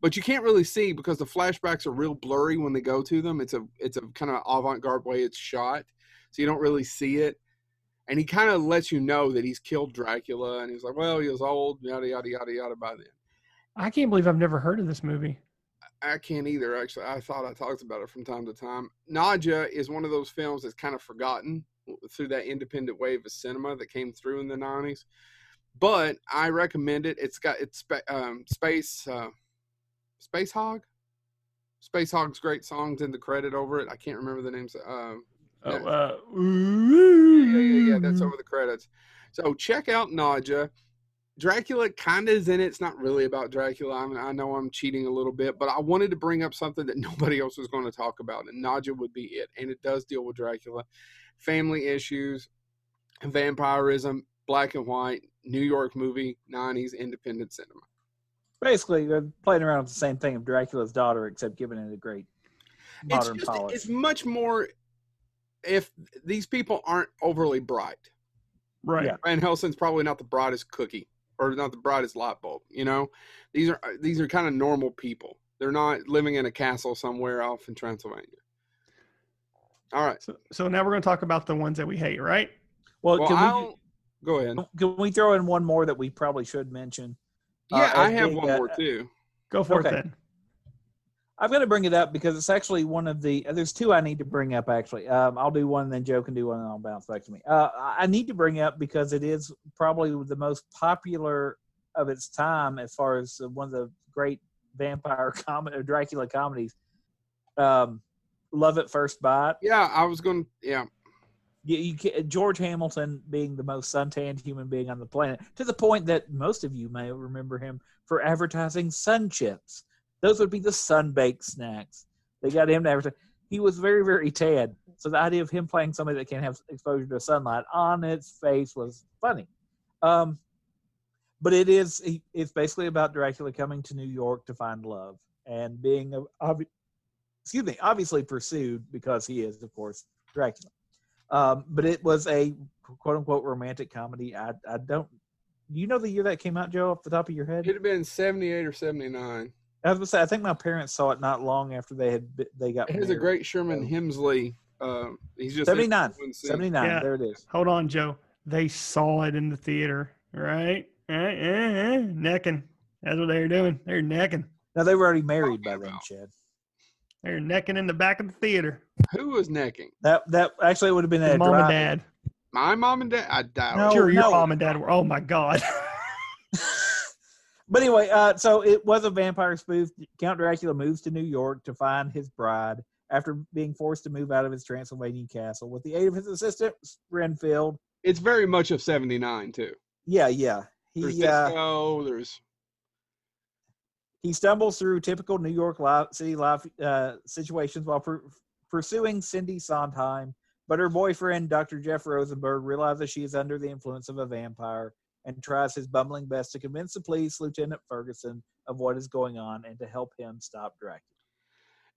But you can't really see because the flashbacks are real blurry when they go to them. It's a kind of avant-garde way it's shot. So you don't really see it. And he kind of lets you know that he's killed Dracula. And he's like, well, he was old, yada, yada, yada, yada by then. I can't believe I've never heard of this movie. I can't either, actually. I thought I talked about it from time to time. Nadja is one of those films that's kind of forgotten through that independent wave of cinema that came through in the 90s. But I recommend it. It's got Space Hog? Space Hog's great songs in the credit over it. I can't remember the names. That's over the credits. So check out Nadja. Dracula kind of is in it. It's not really about Dracula. I mean, I know I'm cheating a little bit, but I wanted to bring up something that nobody else was going to talk about, and Nadja would be it. And it does deal with Dracula, family issues, vampirism, black and white, New York movie, 90s independent cinema. Basically, they're playing around with the same thing of Dracula's daughter, except giving it a great modern polish. It's much more if these people aren't overly bright. Right. Yeah. Van Helsing's probably not the brightest cookie. Or not the brightest light bulb, you know? These are kind of normal people. They're not living in a castle somewhere off in Transylvania. All right. So now we're going to talk about the ones that we hate, right? Well go ahead. Can we throw in one more that we probably should mention? Yeah, I have one more too. Go for it then. I'm going to bring it up because it's actually one of the – there's two I need to bring up, actually. I'll do one, then Joe can do one, and I'll bounce back to me. I need to bring up because it is probably the most popular of its time as far as one of the great vampire Dracula comedies. Love at First Bite. Yeah, I was going to – yeah. George Hamilton being the most suntanned human being on the planet, to the point that most of you may remember him for advertising sun chips. Those would be the sun-baked snacks. They got him to advertise. He was very, very tan. So the idea of him playing somebody that can't have exposure to sunlight on its face was funny. But it's basically about Dracula coming to New York to find love and being obviously pursued because he is, of course, Dracula. But it was a quote-unquote romantic comedy. I don't – you know the year that came out, Joe, off the top of your head? It would have been 78 or 79. I was gonna say, I think my parents saw it not long after they got married. It has a great Sherman Hemsley. He's just 79. Yeah. There it is. Hold on, Joe. They saw it in the theater, right? Necking. That's what they were doing. They're necking. Now they were already married by then, Chad. They're necking in the back of the theater. Who was necking? That actually would have been mom and dad. My mom and dad. I doubt. No, sure, your mom and dad were. Oh my God. But anyway, so it was a vampire spoof. Count Dracula moves to New York to find his bride after being forced to move out of his Transylvanian castle with the aid of his assistant, Renfield. It's very much of 79, too. Yeah, yeah. He stumbles through typical New York City life situations while pursuing Cindy Sondheim, but her boyfriend, Dr. Jeff Rosenberg, realizes she is under the influence of a vampire and tries his bumbling best to convince the police, Lieutenant Ferguson, of what is going on and to help him stop Dracula.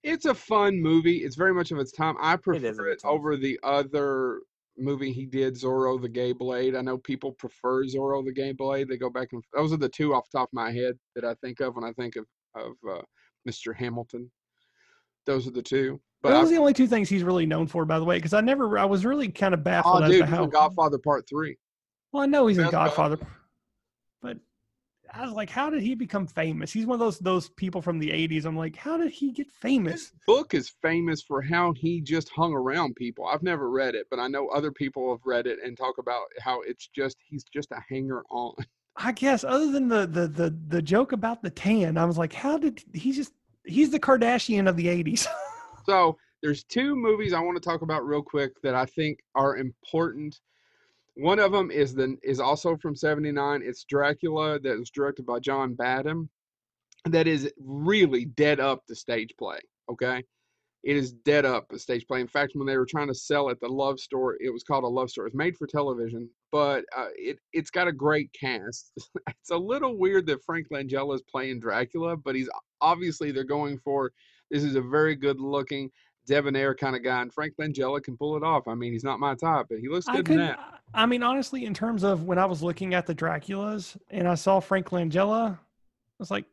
It's a fun movie. It's very much of its time. I prefer it over the other movie he did, Zorro the Gay Blade. I know people prefer Zorro the Gay Blade. They go back and those are the two off the top of my head that I think of when I think of Mr. Hamilton. Those are the two. But those are the only two things he's really known for, by the way, because I was really kind of baffled. Oh, dude, he's in Godfather Part 3. Well, I know he's in Godfather, but I was like, how did he become famous? He's one of those people from the 80s. I'm like, how did he get famous? His book is famous for how he just hung around people. I've never read it, but I know other people have read it and talk about how it's just he's just a hanger on. I guess other than the joke about the tan, I was like, how did he just – he's the Kardashian of the 80s. So there's two movies I want to talk about real quick that I think are important. One of them is also from 79. It's Dracula, that was directed by John Badham. That is really dead up the stage play, okay? It is dead up the stage play. In fact, when they were trying to sell it, the love story, it was called A Love Story. It's made for television, but it's got a great cast. It's a little weird that Frank Langella is playing Dracula, but he's obviously they're going for this is a very good-looking, debonair kind of guy, and Frank Langella can pull it off. I mean, he's not my type, but he looks good in that. I mean, honestly, in terms of when I was looking at the Draculas and I saw Frank Langella, I was like,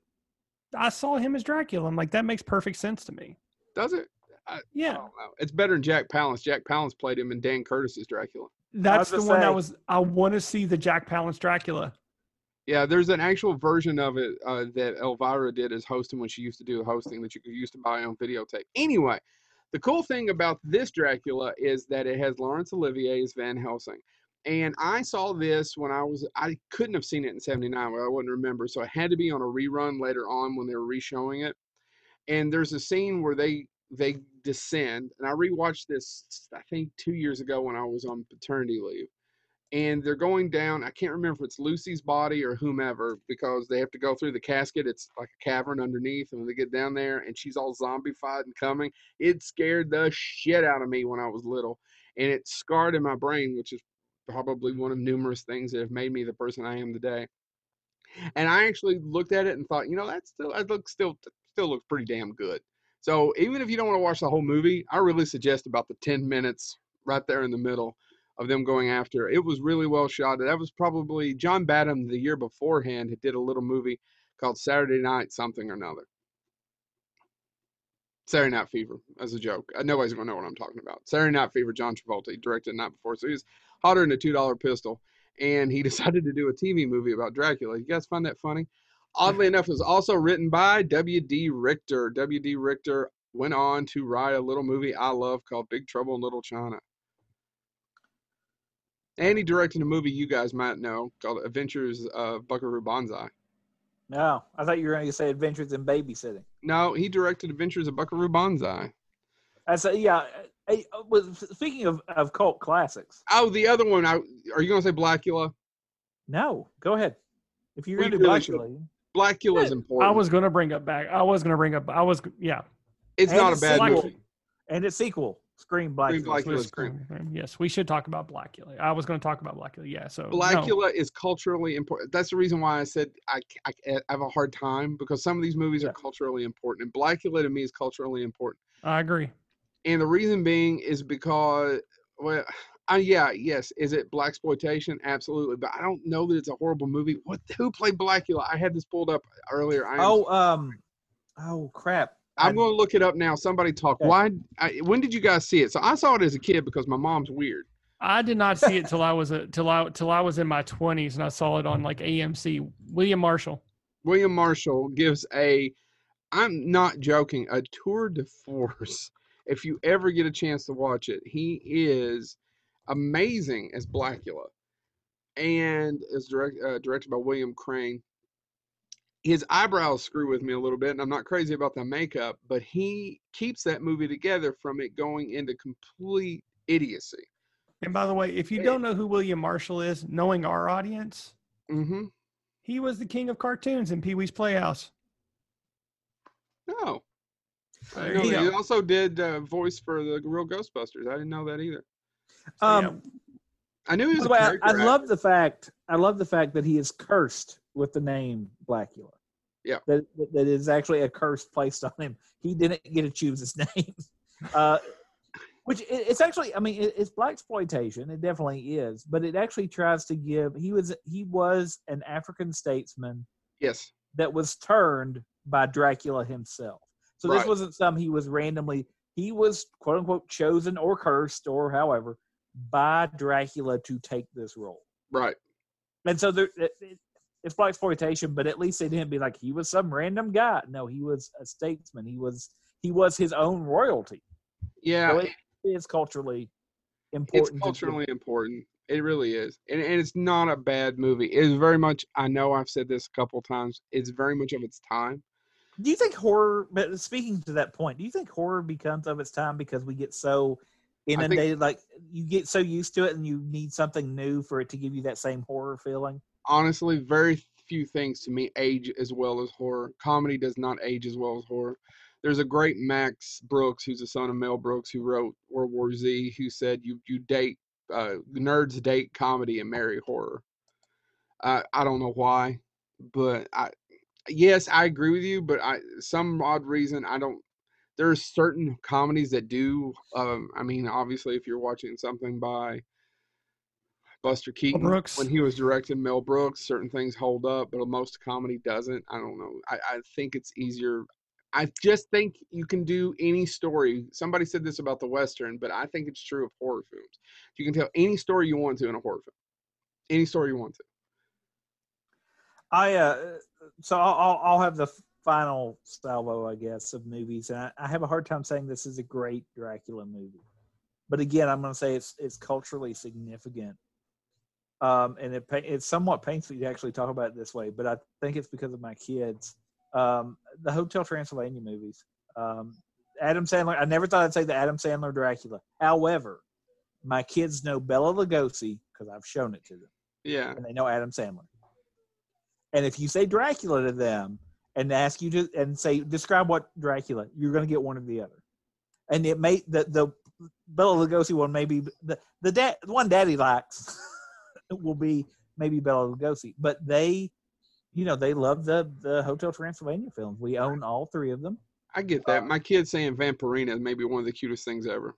I saw him as Dracula. I'm like, that makes perfect sense to me. Does it? Yeah. I don't know. It's better than Jack Palance. Jack Palance played him in Dan Curtis's Dracula. That's the one I want to see the Jack Palance Dracula. Yeah, there's an actual version of it that Elvira did as hosting when she used to do hosting that you used to buy on videotape. Anyway, the cool thing about this Dracula is that it has Laurence Olivier as Van Helsing. And I saw this when I couldn't have seen it in 79, but I wouldn't remember. So it had to be on a rerun later on when they were reshowing it. And there's a scene where they descend. And I rewatched this, I think, 2 years ago when I was on paternity leave. And they're going down. I can't remember if it's Lucy's body or whomever, because they have to go through the casket. It's like a cavern underneath. And when they get down there and she's all zombified and coming, it scared the shit out of me when I was little. And it scarred in my brain, which is probably one of numerous things that have made me the person I am today. And I actually looked at it and thought, you know, that still looks pretty damn good. So even if you don't want to watch the whole movie, I really suggest about the 10 minutes right there in the middle of them going after. It was really well shot. That was probably John Badham the year beforehand did a little movie called Saturday Night something or another. Saturday Night Fever as a joke. Nobody's going to know what I'm talking about. Saturday Night Fever, John Travolta. He directed the night before. So he was hotter than a $2 pistol. And he decided to do a TV movie about Dracula. You guys find that funny? Oddly enough, it was also written by W.D. Richter. W.D. Richter went on to write a little movie I love called Big Trouble in Little China. And he directed a movie you guys might know called Adventures of Buckaroo Banzai. No, I thought you were going to say Adventures in Babysitting. No, he directed Adventures of Buckaroo Banzai. Speaking of cult classics. Oh, the other one. Are you going to say Blackula? No, go ahead. If you're going to do Blackula. Blackula is important. I was going to bring up. It's not a bad movie. And its sequel. Scream. Yes, we should talk about Blackula. I was going to talk about Blackula. Yeah, so Blackula is culturally important. That's the reason why I said I have a hard time because some of these movies are culturally important, and Blackula to me is culturally important. I agree. And the reason being is because is it blaxploitation? Absolutely, but I don't know that it's a horrible movie. Who played Blackula? I had this pulled up earlier. Crap. I'm going to look it up now. Somebody talk. Okay. When did you guys see it? So I saw it as a kid because my mom's weird. I did not see it till I was in my 20s, and I saw it on like AMC. William Marshall. William Marshall gives I'm not joking, a tour de force. If you ever get a chance to watch it, he is amazing as Blackula, and is directed by William Crane. his eyebrows screw with me a little bit, and I'm not crazy about the makeup, but he keeps that movie together from it going into complete idiocy. And by the way, if you don't know who William Marshall is, knowing our audience, he was the king of cartoons in Pee-wee's Playhouse. No. I know he also did voice for the real Ghostbusters. I didn't know that either. So, I knew he was. I love the fact that he is cursed with the name Blackula. Yeah, that is actually a curse placed on him. He didn't get to choose his name, which it's actually. I mean, it's blaxploitation. It definitely is, but it actually tries to give. He was an African statesman. Yes, that was turned by Dracula himself. So this wasn't some he was randomly. He was quote unquote chosen or cursed or however by Dracula to take this role. Right. And so there, it's blaxploitation, but at least they didn't be like he was some random guy. No, he was a statesman. He was his own royalty. Yeah, so it is culturally important. It's culturally important. It really is, and it's not a bad movie. It is very much. I know I've said this a couple times. It's very much of its time. Do you think horror, but speaking to that point, do you think horror becomes of its time because we get so inundated, you get so used to it and you need something new for it to give you that same horror feeling? Honestly, very few things to me age as well as horror. Comedy does not age as well as horror. There's a great Max Brooks, who's the son of Mel Brooks, who wrote World War Z, who said nerds date comedy and marry horror. I don't know why, but yes, I agree with you, but some odd reason I don't. There are certain comedies that do. I mean, obviously, if you're watching something by Buster Keaton when he was directing Mel Brooks, certain things hold up, but most comedy doesn't. I don't know. I think it's easier. I just think you can do any story. Somebody said this about the Western, but I think it's true of horror films. You can tell any story you want to in a horror film. Any story you want to. So I'll have the final salvo, I guess, of movies, and I have a hard time saying this is a great Dracula movie, but again, I'm going to say it's culturally significant, and it's somewhat painful to actually talk about it this way, but I think it's because of my kids. The Hotel Transylvania movies, Adam Sandler. I never thought I'd say the Adam Sandler Dracula. However, my kids know Bela Lugosi because I've shown it to them. Yeah, and they know Adam Sandler. And if you say Dracula to them and ask you to and say describe what Dracula, you're going to get one or the other. And it may the Bela Lugosi one may be the one daddy likes will be maybe Bela Lugosi, but they love the Hotel Transylvania films. We own all three of them. I get that. My kids saying Vampirina is maybe one of the cutest things ever.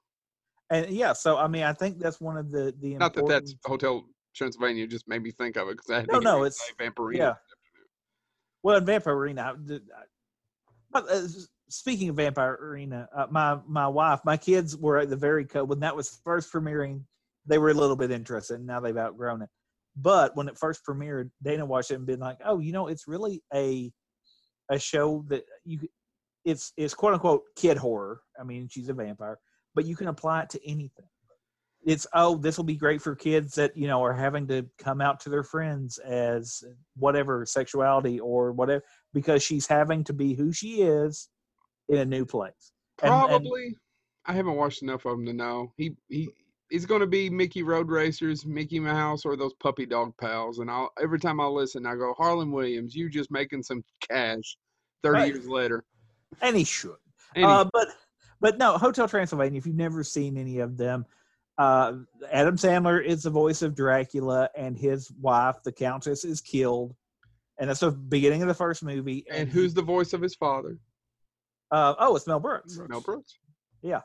And yeah, so I mean, I think that's one of the not that that's Hotel Transylvania just made me think of it because I had it's Vampirina. Yeah. Well, in Vampirina. Speaking of Vampirina, my wife, my kids were at the very when that was first premiering, they were a little bit interested, and now they've outgrown it. But when it first premiered, Dana watched it and been like, "Oh, it's really a show that it's quote unquote kid horror. I mean, she's a vampire, but you can apply it to anything." It's, this will be great for kids that, are having to come out to their friends as whatever sexuality or whatever, because she's having to be who she is in a new place. Probably. And I haven't watched enough of them to know. He's going to be Mickey Road Racers, Mickey Mouse, or those puppy dog pals. And every time I listen, I go, Harlan Williams, you just making some cash 30 years later. And he should. But no, Hotel Transylvania, if you've never seen any of them, Adam Sandler is the voice of Dracula, and his wife, the Countess, is killed, and that's the beginning of the first movie. And who's the voice of his father? It's Mel Brooks. Yeah.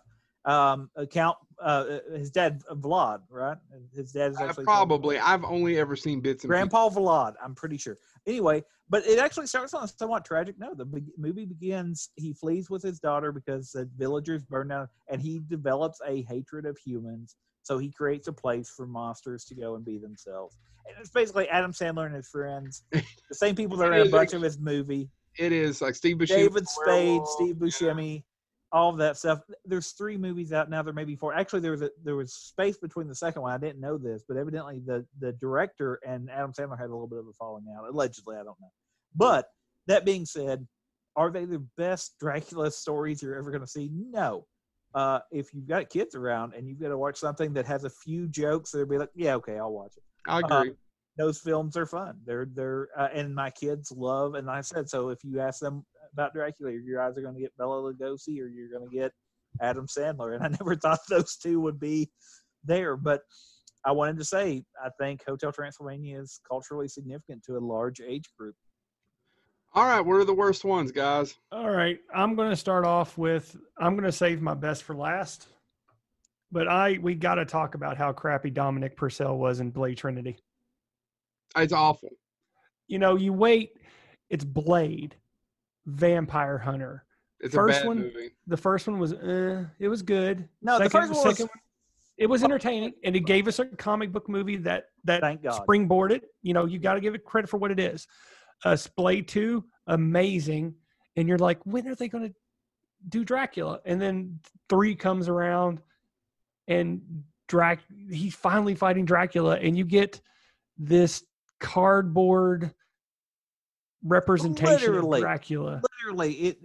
His dad, Vlad, right? His dad is actually probably. I've only ever seen bits of Grandpa Vlad. I'm pretty sure. Anyway, but it actually starts on a somewhat tragic note. The movie begins. He flees with his daughter because the villagers burn down, and he develops a hatred of humans. So he creates a place for monsters to go and be themselves. And it's basically Adam Sandler and his friends, the same people that are in a bunch of his movie. It is like Steve Buscemi, David Spade, Steve Buscemi. Yeah. All of that stuff. There's 3 movies out now. There may be 4. Actually, there was space between the second one. I didn't know this, but evidently the director and Adam Sandler had a little bit of a falling out. Allegedly, I don't know. But That being said, are they the best Dracula stories you're ever going to see? No. If you've got kids around and you've got to watch something that has a few jokes, they'll be like, yeah, okay, I'll watch it. I agree. Those films are fun. They're and my kids love, and I said so, if you ask them about Dracula, you're either going to get Bela Lugosi or you're going to get Adam Sandler. And I never thought those two would be there. But I wanted to say, I think Hotel Transylvania is culturally significant to a large age group. All right, what are the worst ones, guys? All right, I'm going to start off with, I'm going to save my best for last. But we got to talk about how crappy Dominic Purcell was in Blade Trinity. It's awful. You know, you wait, it's Blade, Vampire Hunter. It's first a bad one, movie. The first one was, it was good. No, the second one, it was entertaining, and it gave us a comic book movie that springboarded. You know, you got to give it credit for what it is. Blade 2, amazing. And you're like, when are they going to do Dracula? And then 3 comes around, and he's finally fighting Dracula, and you get this cardboard representation of Dracula. Literally,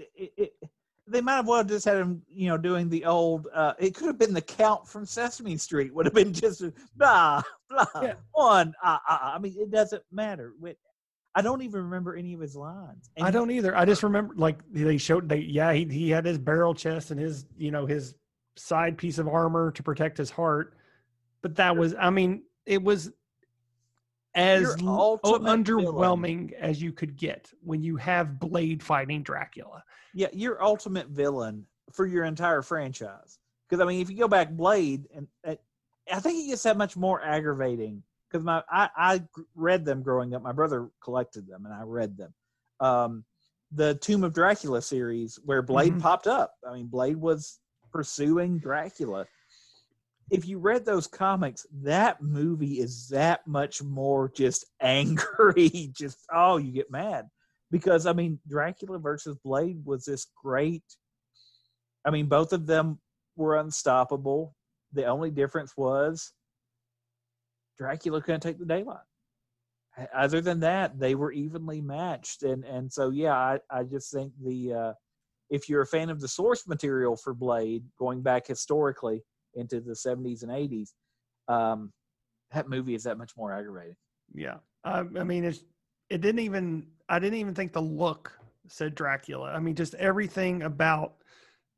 they might have well just had him, you know, doing the old. It could have been the Count from Sesame Street. Would have been just blah blah one. I mean, it doesn't matter. I don't even remember any of his lines. And I don't either. I just remember like they showed. He had his barrel chest and his, you know, his side piece of armor to protect his heart. But that was, I mean, it was as underwhelming as you could get when you have Blade fighting Dracula. Yeah, your ultimate villain for your entire franchise. Because I mean, if you go back, Blade, and I think it gets that much more aggravating. Because I read them growing up. My brother collected them, and I read them. The Tomb of Dracula series, where Blade popped up. I mean, Blade was pursuing Dracula. If you read those comics, that movie is that much more just angry. Just, oh, you get mad. Because, I mean, Dracula versus Blade was this great. I mean, both of them were unstoppable. The only difference was Dracula couldn't take the daylight. Other than that, they were evenly matched. And so, yeah, I just think if you're a fan of the source material for Blade, going back historically, into the 70s and 80s, that movie is that much more aggravating. Yeah. I mean, I didn't even think the look said Dracula. I mean, just everything about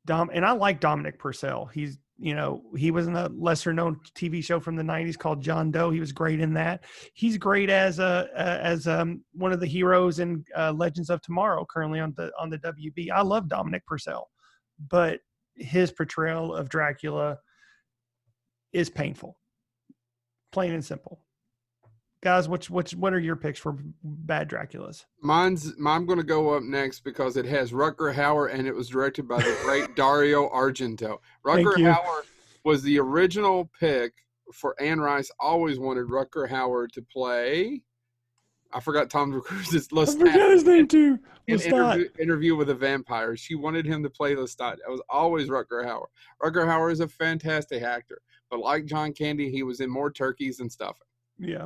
and I like Dominic Purcell. He's, you know, he was in a lesser known TV show from the 90s called John Doe. He was great in that. He's great as one of the heroes in Legends of Tomorrow, currently on the WB. I love Dominic Purcell, but his portrayal of Dracula is painful, plain and simple. Guys, what are your picks for bad Draculas? I'm going to go up next because it has Rutger Hauer, and it was directed by the great Dario Argento. Rutger Hauer was the original pick for Anne Rice. Always wanted Rutger Hauer to play. I forgot Tom Cruise's Lestat. I forgot his name too. Interview with a Vampire. She wanted him to play Lestat. That was always Rutger Hauer. Rutger Hauer is a fantastic actor. But like John Candy, he was in more turkeys and stuff. Yeah.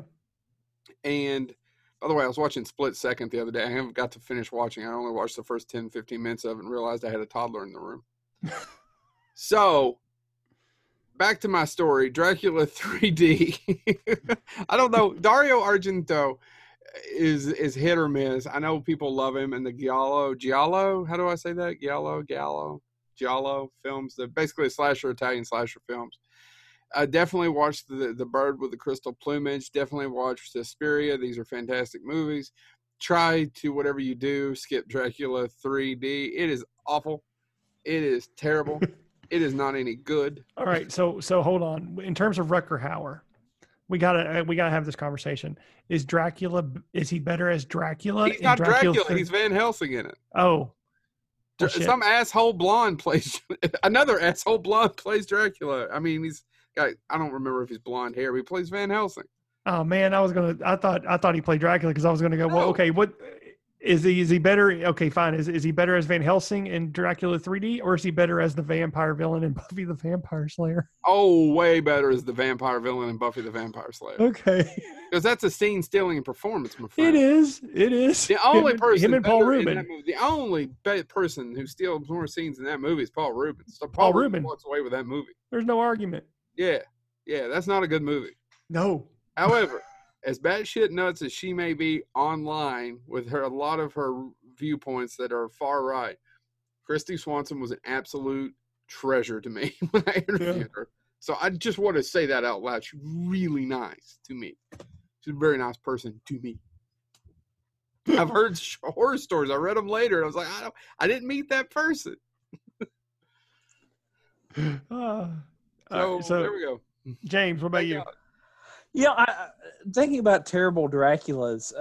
And, by the way, I was watching Split Second the other day. I haven't got to finish watching. I only watched the first 10, 15 minutes of it and realized I had a toddler in the room. So, back to my story. Dracula 3D. I don't know. Dario Argento is hit or miss. I know people love him, and the Giallo, how do I say that? Giallo films, they're basically slasher, Italian slasher films. I definitely watched the Bird with the Crystal Plumage, definitely watched Suspiria. These are fantastic movies. Try to, whatever you do, skip Dracula 3D. It is awful. It is terrible. It is not any good. All right, so hold on. In terms of Rutger Hauer, we gotta have this conversation. Is Dracula? Is he better as Dracula? He's not Dracula. He's Van Helsing in it. Oh some asshole blonde plays another asshole blonde plays Dracula. I mean, he's got, I don't remember if he's blonde hair. But he plays Van Helsing. Oh man, I thought he played Dracula because I was gonna go. No. Well, okay, what? Is he better? Okay, fine. Is he better as Van Helsing in Dracula 3D, or is he better as the vampire villain in Buffy the Vampire Slayer? Oh, way better as the vampire villain in Buffy the Vampire Slayer. Okay, because that's a scene-stealing performance, my friend. It is. It is. The only person, him and Paul Rubin. The only person who steals more scenes in that movie is Paul Rubin. So Paul Rubin walks away with that movie. There's no argument. Yeah. That's not a good movie. No. However. As batshit nuts as she may be online with her, a lot of her viewpoints that are far right, Kristy Swanson was an absolute treasure to me when I interviewed her. So I just want to say that out loud. She's really nice to me. She's a very nice person to me. I've heard horror stories. I read them later, and I was like, I didn't meet that person. So there we go. James, what about you? Yeah, thinking about terrible Draculas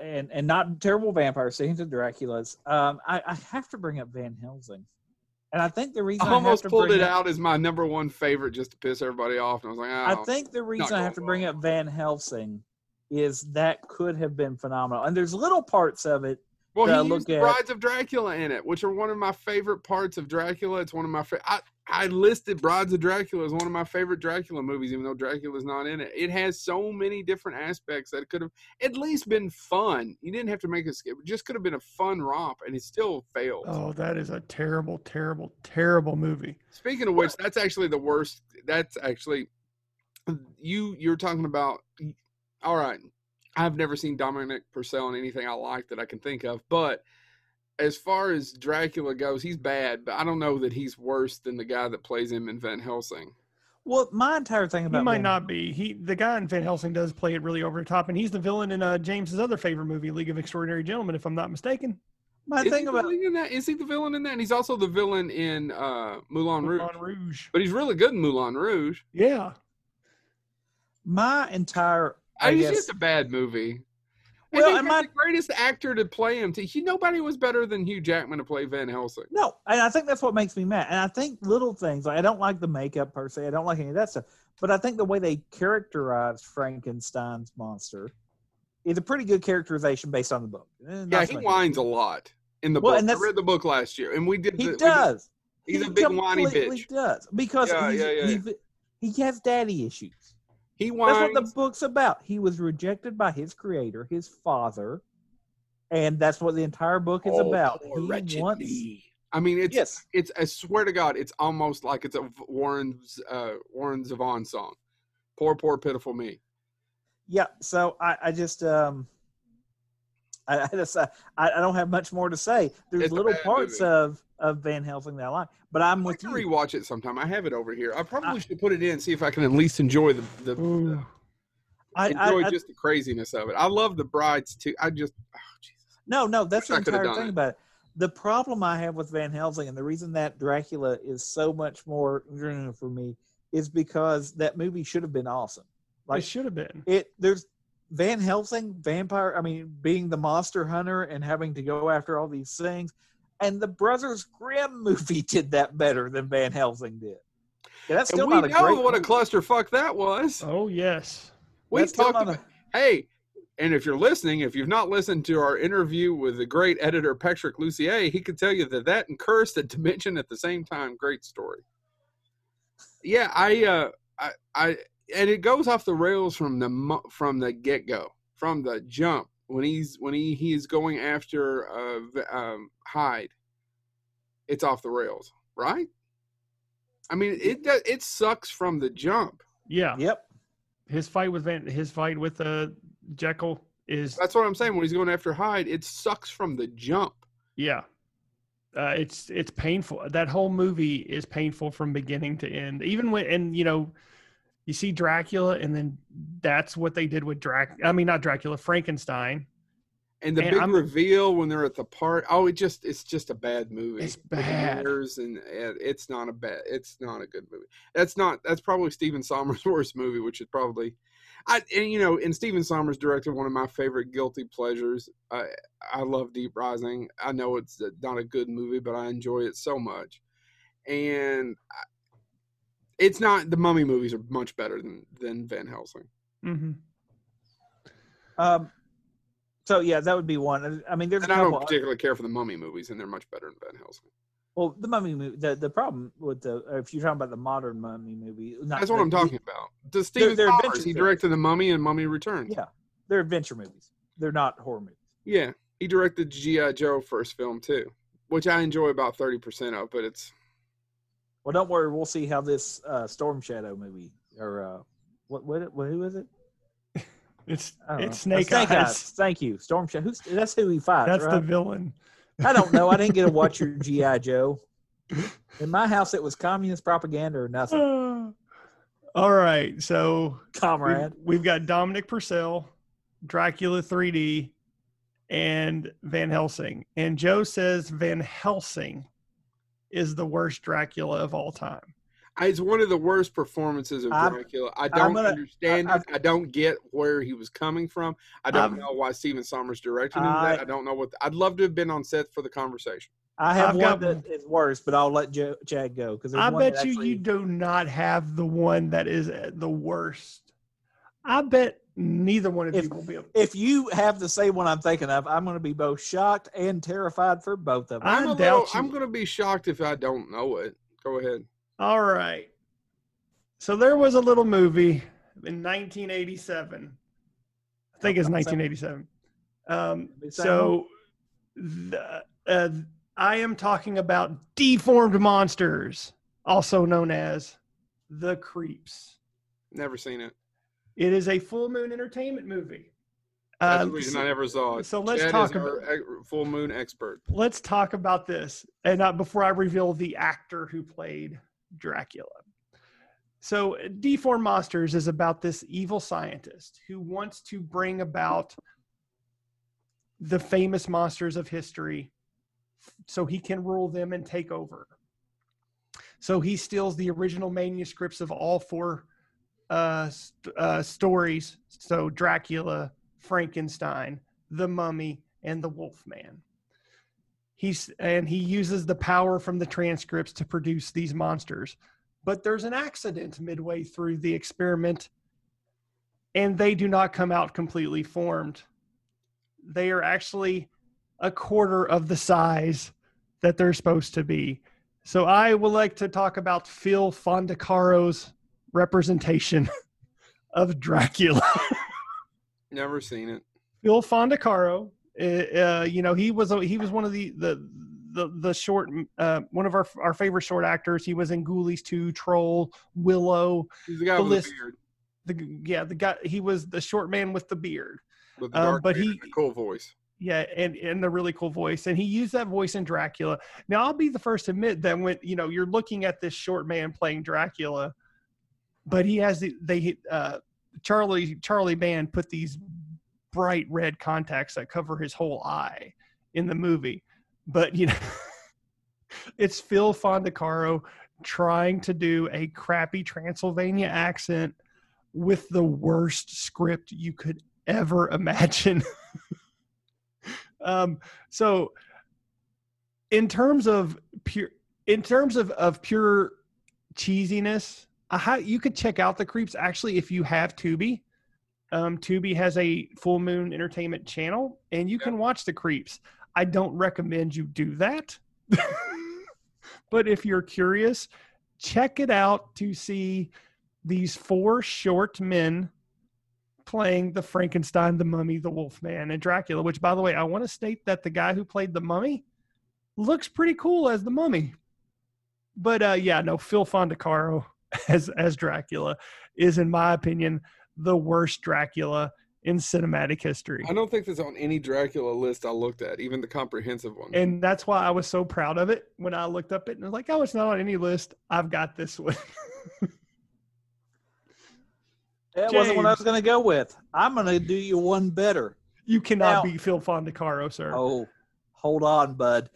and not terrible vampire scenes of Draculas, I have to bring up Van Helsing. And I think the reason I almost pulled it out as my number one favorite just to piss everybody off. And I was like, I think the reason I have to bring up Van Helsing is that could have been phenomenal. And there's little parts of it. Well, he used the Brides of Dracula in it, which are one of my favorite parts of Dracula. It's one of my favorite. I listed Brides of Dracula as one of my favorite Dracula movies, even though Dracula's not in it. It has so many different aspects that it could have at least been fun. You didn't have to make a skip. It just could have been a fun romp, and it still failed. Oh, that is a terrible, terrible, terrible movie. Speaking of which, that's actually the worst. That's actually you're talking about. All right. I've never seen Dominic Purcell in anything I like that I can think of, but as far as Dracula goes, he's bad, but I don't know that he's worse than the guy that plays him in Van Helsing. Well, my entire thing about he might not be. The guy in Van Helsing does play it really over the top, and he's the villain in James's other favorite movie, League of Extraordinary Gentlemen, if I'm not mistaken. Is he the villain in that? And he's also the villain in Moulin Rouge. But he's really good in Moulin Rouge. Yeah. It's just a bad movie. Well, and the greatest actor to play him. Nobody was better than Hugh Jackman to play Van Helsing. No, and I think that's what makes me mad. And I think little things, like I don't like the makeup per se. I don't like any of that stuff. But I think the way they characterized Frankenstein's monster is a pretty good characterization based on the book. Yeah, he whines a lot in the book. I read the book last year, and we did. He's a big whiny bitch. He does because he has daddy issues. That's what the book's about. He was rejected by his creator, his father, and that's what the entire book is about. I swear to God, it's almost like it's a Warren Zevon song. Poor, poor, pitiful me. Yeah. So I don't have much more to say. There's little parts of Van Helsing that I like, but I'm with you. I can rewatch it sometime. I have it over here. I probably should put it in, see if I can at least enjoy the craziness of it. I love the brides too. No, that's the entire thing about it. The problem I have with Van Helsing, and the reason that Dracula is so much more for me, is because that movie should have been awesome. Like, it should have been. There's Van Helsing, vampire. I mean, being the monster hunter and having to go after all these things. And the Brothers Grimm movie did that better than Van Helsing did. Yeah, that's still not a great movie. What a clusterfuck that was. Oh, yes. We talked about hey, and if you're listening, if you've not listened to our interview with the great editor Patrick Lussier, he could tell you that and Cursed at Dimension at the same time, great story. Yeah, and it goes off the rails from the get-go, from the jump. When he's going after Hyde, it's off the rails, right? I mean, it sucks from the jump. Yeah. Yep. His fight with Jekyll is. That's what I'm saying. When he's going after Hyde, it sucks from the jump. Yeah. It's painful. That whole movie is painful from beginning to end. Even when you see Dracula, and then that's what they did with Frankenstein. And the big reveal when they're at the park. Oh, it's just a bad movie. It's bad. And it's not a good movie. That's probably Stephen Sommers' worst movie, which is probably, and Stephen Sommers directed one of my favorite guilty pleasures. I love Deep Rising. I know it's not a good movie, but I enjoy it so much. And it's not. The Mummy movies are much better than Van Helsing. Mm-hmm. So yeah, that would be one. I mean, there's. And I don't particularly care for the Mummy movies, and they're much better than Van Helsing. Well, the Mummy movie. The problem with the if you're talking about the modern Mummy movie, that's what I'm talking about. The Stephen Powers, he directed The Mummy and Mummy Returns. Yeah, they're adventure movies. They're not horror movies. Yeah, he directed G.I. Joe first film too, which I enjoy about 30% of, but it's. Well, don't worry. We'll see how this Storm Shadow movie or what who is it? It's Snake Eyes. Thank you, Storm Shadow. That's who he fights. That's right? The villain. I don't know. I didn't get to watch your G.I. Joe. In my house, it was communist propaganda or nothing. All right, so comrade, we've got Dominic Purcell, Dracula 3D, and Van Helsing. And Joe says Van Helsing is the worst Dracula of all time. It's one of the worst performances of Dracula. I don't understand it. I don't get where he was coming from. I don't know why Stephen Sommers directed him that. I don't know what. I'd love to have been on set for the conversation. I have one that is worse, but I'll let Chad go because I bet you do not have the one that is the worst. I bet neither one of you will be able to. If you have the same one I'm thinking of, I'm going to be both shocked and terrified for both of them. I'm going to be shocked if I don't know it. Go ahead. All right. So there was a little movie in 1987. I think it's 1987. So I am talking about Deformed Monsters, also known as The Creeps. Never seen it. It is a Full Moon Entertainment movie. That's the reason I never saw it. So let's talk about Full Moon expert. Let's talk about this, and before I reveal the actor who played Dracula. So Deformed Monsters is about this evil scientist who wants to bring about the famous monsters of history so he can rule them and take over. So he steals the original manuscripts of all four stories. So Dracula, Frankenstein, the Mummy, and the Wolfman. He uses the power from the transcripts to produce these monsters. But there's an accident midway through the experiment, and they do not come out completely formed. They are actually a quarter of the size that they're supposed to be. So I would like to talk about Phil Fondacaro's representation of Dracula. Never seen it. Phil Fondacaro. He was one of the short one of our favorite short actors. He was in Ghoulies 2, Troll, Willow. He's the guy with the beard. The guy. He was the short man with the beard, with the dark beard and the cool voice. Yeah, and the really cool voice. And he used that voice in Dracula. Now I'll be the first to admit that when you're looking at this short man playing Dracula, but he has Charlie Band put these bright red contacts that cover his whole eye in the movie, but it's Phil Fondacaro trying to do a crappy Transylvania accent with the worst script you could ever imagine. So in terms of pure cheesiness, you could check out The Creeps actually if you have Tubi. Tubi has a Full Moon Entertainment channel, and you can watch The Creeps. I don't recommend you do that. But if you're curious, check it out to see these four short men playing the Frankenstein, the Mummy, the Wolfman, and Dracula, which, by the way, I want to state that the guy who played the Mummy looks pretty cool as the Mummy. But, Phil Fondacaro as Dracula is, in my opinion, the worst Dracula in cinematic history. I don't think there's on any Dracula list I looked at, even the comprehensive one. And that's why I was so proud of it when I looked up it and I was like, oh, it's not on any list. I've got this one. That wasn't what I was going to go with. I'm going to do you one better. You cannot beat Phil Fondacaro, sir. Oh, hold on, bud.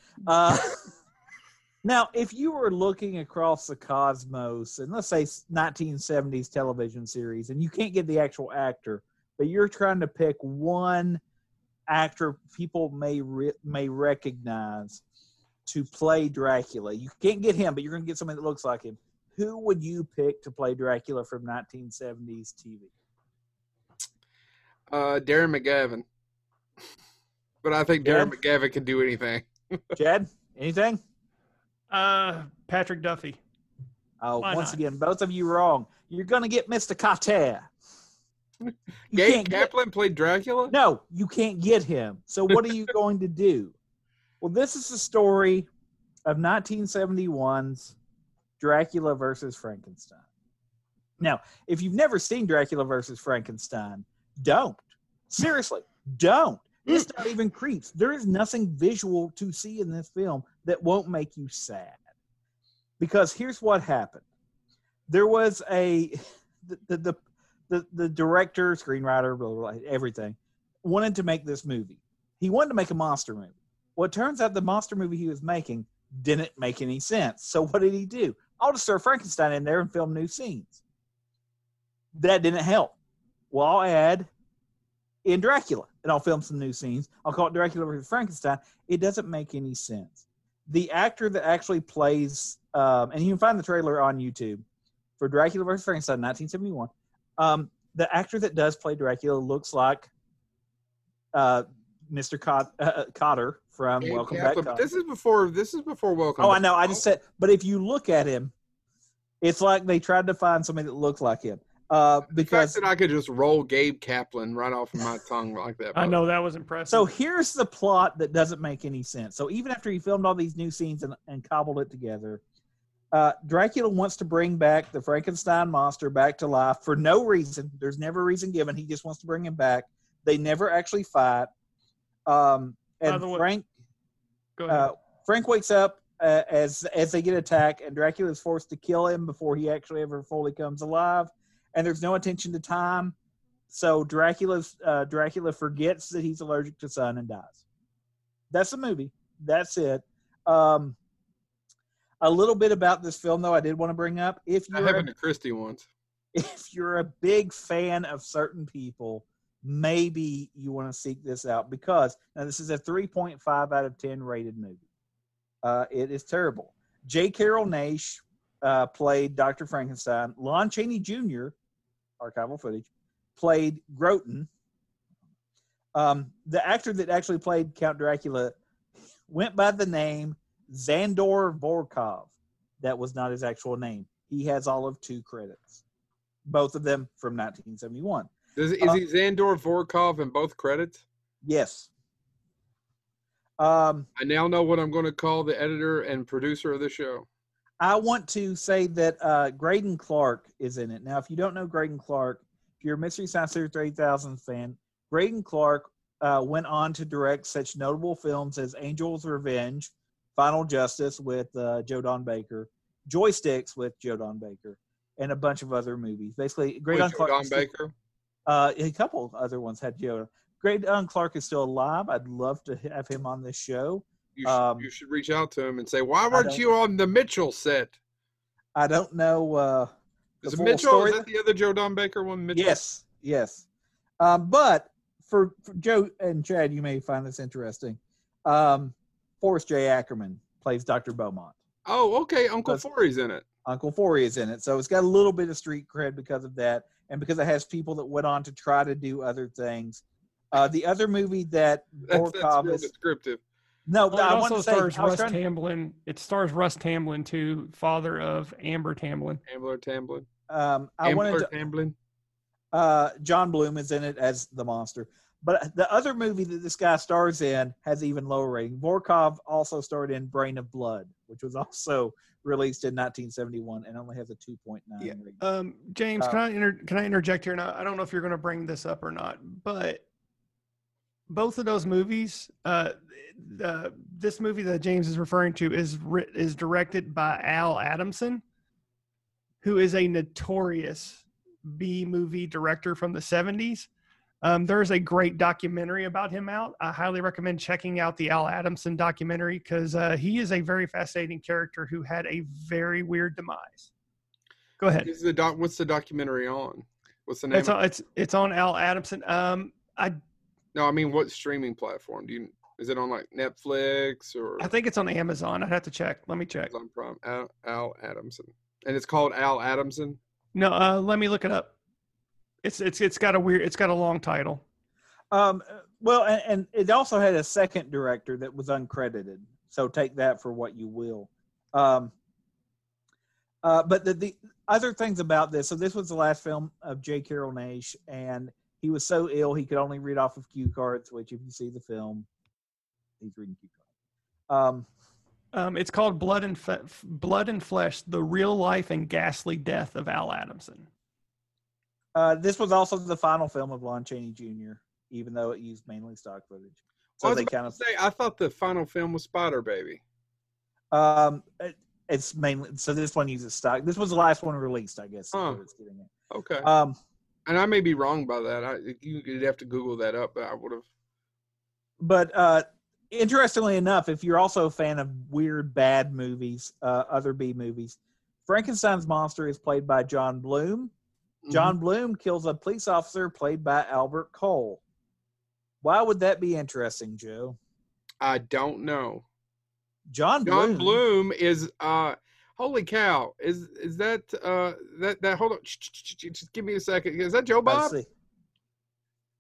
Now, if you were looking across the cosmos, and let's say 1970s television series, and you can't get the actual actor, but you're trying to pick one actor people may recognize to play Dracula. You can't get him, but you're going to get somebody that looks like him. Who would you pick to play Dracula from 1970s TV? Darren McGavin. but I think Darren McGavin can do anything. Chad, anything? Patrick Duffy. Oh, Why not? Once again, both of you wrong. You're going to get Mr. Carter. Gabe Kaplan played Dracula? No, you can't get him. So what are you going to do? Well, this is the story of 1971's Dracula versus Frankenstein. Now, if you've never seen Dracula versus Frankenstein, don't. Seriously, don't. It's not even creeps. There is nothing visual to see in this film that won't make you sad. Because here's what happened. There was the director, screenwriter, blah, blah, blah, everything, wanted to make this movie. He wanted to make a monster movie. Well, it turns out the monster movie he was making didn't make any sense. So what did he do? I'll just throw Frankenstein in there and film new scenes. That didn't help. Well, I'll add in Dracula, and I'll film some new scenes. I'll call it Dracula versus Frankenstein. It doesn't make any sense. The actor that actually plays, and you can find the trailer on YouTube, for Dracula vs. Frankenstein, 1971, the actor that does play Dracula looks like Mr. Cotter from Welcome Back, Cotter. This is before Welcome Back. Oh, I know. I just said, but if you look at him, it's like they tried to find somebody that looks like him. Because the fact that I could just roll Gabe Kaplan right off of my tongue like that. I know, that was impressive. So here's the plot that doesn't make any sense. So even after he filmed all these new scenes and cobbled it together, Dracula wants to bring back the Frankenstein monster back to life for no reason. There's never a reason given. He just wants to bring him back. They never actually fight. And Frank wakes up as they get attacked, and Dracula is forced to kill him before he actually ever fully comes alive. And there's no attention to time, so Dracula forgets that he's allergic to sun and dies. That's the movie. That's it. A little bit about this film, though, I did want to bring up. That happened to Christie once. If you're a big fan of certain people, maybe you want to seek this out because, now this is a 3.5 out of 10 rated movie. It is terrible. J. Carroll Nash played Dr. Frankenstein. Lon Chaney Jr., archival footage, played Groton. The actor that actually played Count Dracula went by the name Zandor Vorkov. That was not his actual name. He has all of 2 credits, both of them from 1971. Is he Zandor Vorkov in both credits? Yes. I now know what I'm going to call the editor and producer of the show. I want to say that Graydon Clark is in it. Now, if you don't know Graydon Clark, if you're a Mystery Science Theater 3000 fan, Graydon Clark went on to direct such notable films as Angel's Revenge, Final Justice with Joe Don Baker, Joysticks with Joe Don Baker, and a bunch of other movies. Basically, Graydon Clark. Joe Don Baker? A couple of other ones had Joe. Graydon Clark is still alive. I'd love to have him on this show. You should reach out to him and say, why weren't you on the Mitchell set? I don't know. Is Mitchell, is that the other Joe Don Baker one? Mitchell? Yes. But for Joe and Chad, you may find this interesting. Forrest J. Ackerman plays Dr. Beaumont. Oh, okay. Uncle Forey is in it. So it's got a little bit of street cred because of that. And because it has people that went on to try to do other things. The other movie that Borkov is descriptive. No, well, I want to say it stars Russ Tamblyn too, father of Amber Tamblyn. John Bloom is in it as the monster. But the other movie that this guy stars in has even lower rating. Vorkov also starred in Brain of Blood, which was also released in 1971 and only has a 2.9 rating. James, can I interject here? And I don't know if you're going to bring this up or not, but both of those movies, this movie that James is referring to is directed by Al Adamson, who is a notorious B-movie director from the 70s. There's a great documentary about him out. I highly recommend checking out the Al Adamson documentary because he is a very fascinating character who had a very weird demise. Go ahead. What's the documentary on? What's the name? It's on Al Adamson. No, I mean, what streaming platform? Is it on like Netflix or? I think it's on Amazon. I'd have to check. Let me check. Amazon Prime. Al Adamson, and it's called Al Adamson. No, let me look it up. It's got a long title. Well, and it also had a second director that was uncredited, so take that for what you will. But the other things about this, so this was the last film of J. Carroll Nash, and he was so ill he could only read off of cue cards, which if you see the film, he's reading cue cards. It's called Blood and Flesh, The Real Life and Ghastly Death of Al Adamson. This was also the final film of Lon Chaney Jr., even though it used mainly stock footage. So I thought the final film was Spider Baby. It's mainly, so this one uses stock. This was the last one released, I guess. Huh. Okay. And I may be wrong by that. You'd have to Google that up, but I would have. But interestingly enough, if you're also a fan of weird, bad movies, other B movies, Frankenstein's monster is played by John Bloom. John Bloom kills a police officer played by Albert Cole. Why would that be interesting, Joe? I don't know. John Bloom is holy cow. Is that that hold on, just give me a second. Is that Joe Bob?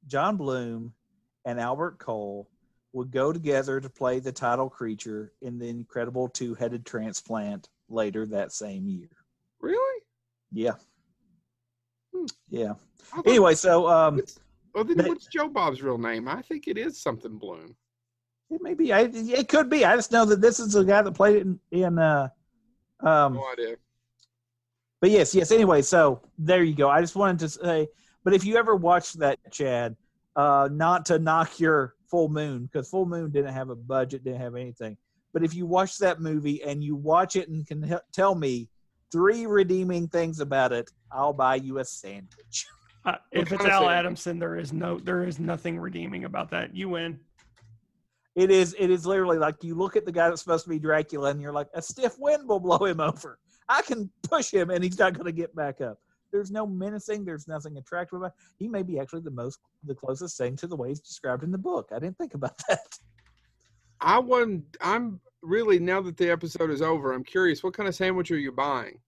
John Bloom and Albert Cole would go together to play the title creature in the incredible two-headed transplant later that same year. Really? Yeah. Yeah. Anyway, so what's Joe Bob's real name? I think it is something Bloom. It may be. It could be. I just know that this is the guy that played it in no idea. But yes. Anyway, so there you go. I just wanted to say, but if you ever watched that, Chad, not to knock your Full Moon, because Full Moon didn't have a budget, didn't have anything. But if you watch that movie and you watch it and can tell me 3 redeeming things about it, I'll buy you a sandwich. If it's Al Adamson, there is nothing redeeming about that. You win. It is literally like you look at the guy that's supposed to be Dracula and you're like, a stiff wind will blow him over. I can push him and he's not going to get back up. There's no menacing. There's nothing attractive about it. He may be actually the closest thing to the way he's described in the book. I didn't think about that. I'm really, now that the episode is over, I'm curious, what kind of sandwich are you buying?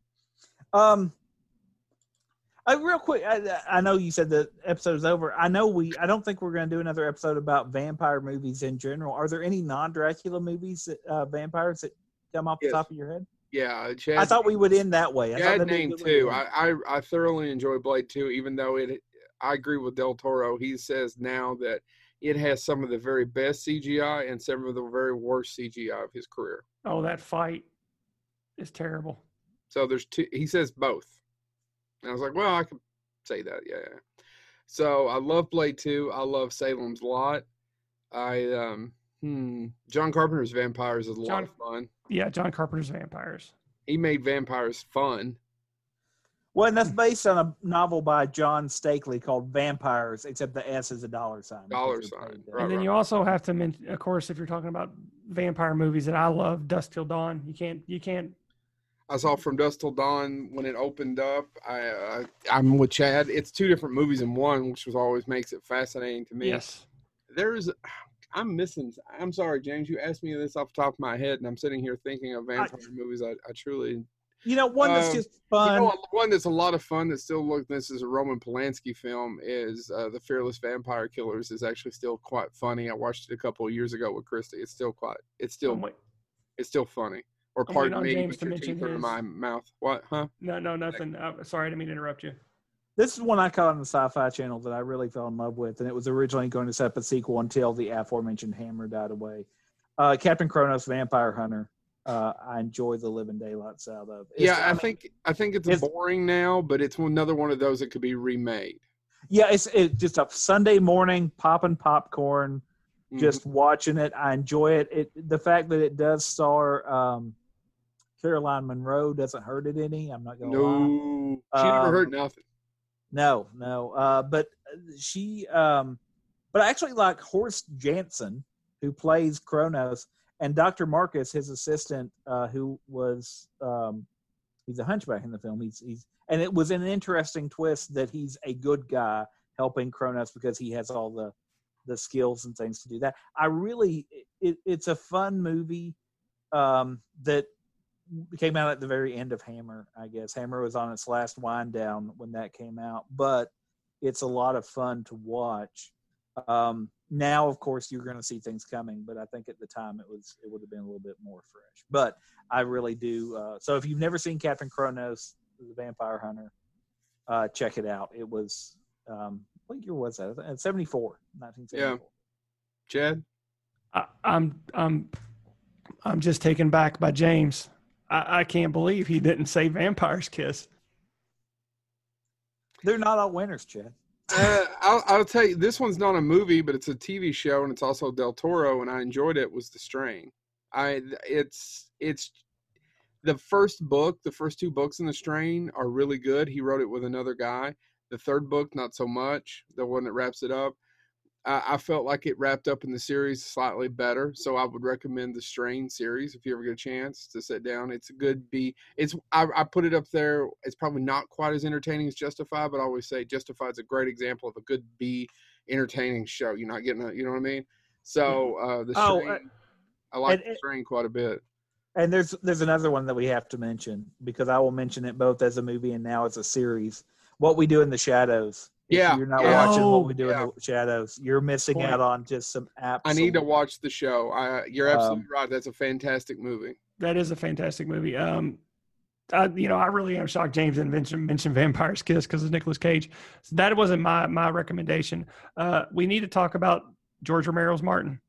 Real quick, I know you said the episode is over. I don't think we're going to do another episode about vampire movies in general. Are there any non-Dracula movies, vampires, that come off the top of your head? Yeah. Chad, I thought we would end that way. Chad named 2. I thoroughly enjoy Blade 2, even though I agree with Del Toro. He says now that it has some of the very best CGI and some of the very worst CGI of his career. Oh, that fight is terrible. So there's 2. He says both. And I was like, well, I can say that, yeah. So I love Blade 2. I love Salem's Lot. John Carpenter's Vampires is a lot of fun. Yeah, John Carpenter's Vampires. He made vampires fun. Well, and that's based on a novel by John Stakely called Vampires, except the S is a $. $. Right, and then you also have to mention, of course, if you're talking about vampire movies that I love, Dusk Till Dawn. You can't. I saw From Dusk Till Dawn when it opened up. I'm with Chad. It's 2 different movies in one, which was always makes it fascinating to me. Yes. I'm sorry, James. You asked me this off the top of my head, and I'm sitting here thinking of vampire movies. I truly. You know, one that's just fun. You know, one that's a lot of fun that still this is a Roman Polanski film, is The Fearless Vampire Killers is actually still quite funny. I watched it a couple of years ago with Christy. It's still funny. Or pardon me, put your teeth in my mouth. What? Huh? No, nothing. Sorry, I didn't mean to interrupt you. This is one I caught on the Sci-Fi Channel that I really fell in love with, and it was originally going to set up a sequel until the aforementioned Hammer died away. Captain Kronos, Vampire Hunter. I enjoy the living daylights out of. I think it's boring now, but it's another one of those that could be remade. Yeah, it's just a Sunday morning popping popcorn, just watching it. I enjoy it. The fact that it does star Caroline Munro doesn't hurt it any. I'm not going to lie. No, she never hurt nothing. No. But I actually like Horst Janssen, who plays Kronos, and Dr. Marcus, his assistant, who was he's a hunchback in the film. And it was an interesting twist that he's a good guy helping Kronos because he has all the skills and things to do that. It's a fun movie that came out at the very end of Hammer, I guess. Hammer was on its last wind down when that came out, but it's a lot of fun to watch. Now, of course, you're going to see things coming, but I think at the time it would have been a little bit more fresh. But I really do. So if you've never seen Captain Kronos, the Vampire Hunter, check it out. It was what year was that? 1974. Yeah. Chad, I'm just taken back by James. I can't believe he didn't say Vampire's Kiss. They're not all winners, Chad. I'll tell you, this one's not a movie, but it's a TV show, and it's also Del Toro, and I enjoyed it. Was The Strain. It's the first book. The first two books in The Strain are really good. He wrote it with another guy. The third book, not so much. The one that wraps it up. I felt like it wrapped up in the series slightly better, so I would recommend the Strain series if you ever get a chance to sit down. It's a good B. I put it up there. It's probably not quite as entertaining as Justified, but I always say Justified is a great example of a good B entertaining show. You're not getting you know what I mean? So the Strain, I like the Strain quite a bit. And there's another one that we have to mention, because I will mention it both as a movie and now as a series. What We Do in the Shadows. Yeah. If you're not watching What We Do in the Shadows, you're missing out on just some apps. I need to watch the show. You're absolutely right. That's a fantastic movie. That is a fantastic movie. I really am shocked James didn't mention Vampire's Kiss because of Nicolas Cage. So that wasn't my recommendation. We need to talk about George Romero's Martin.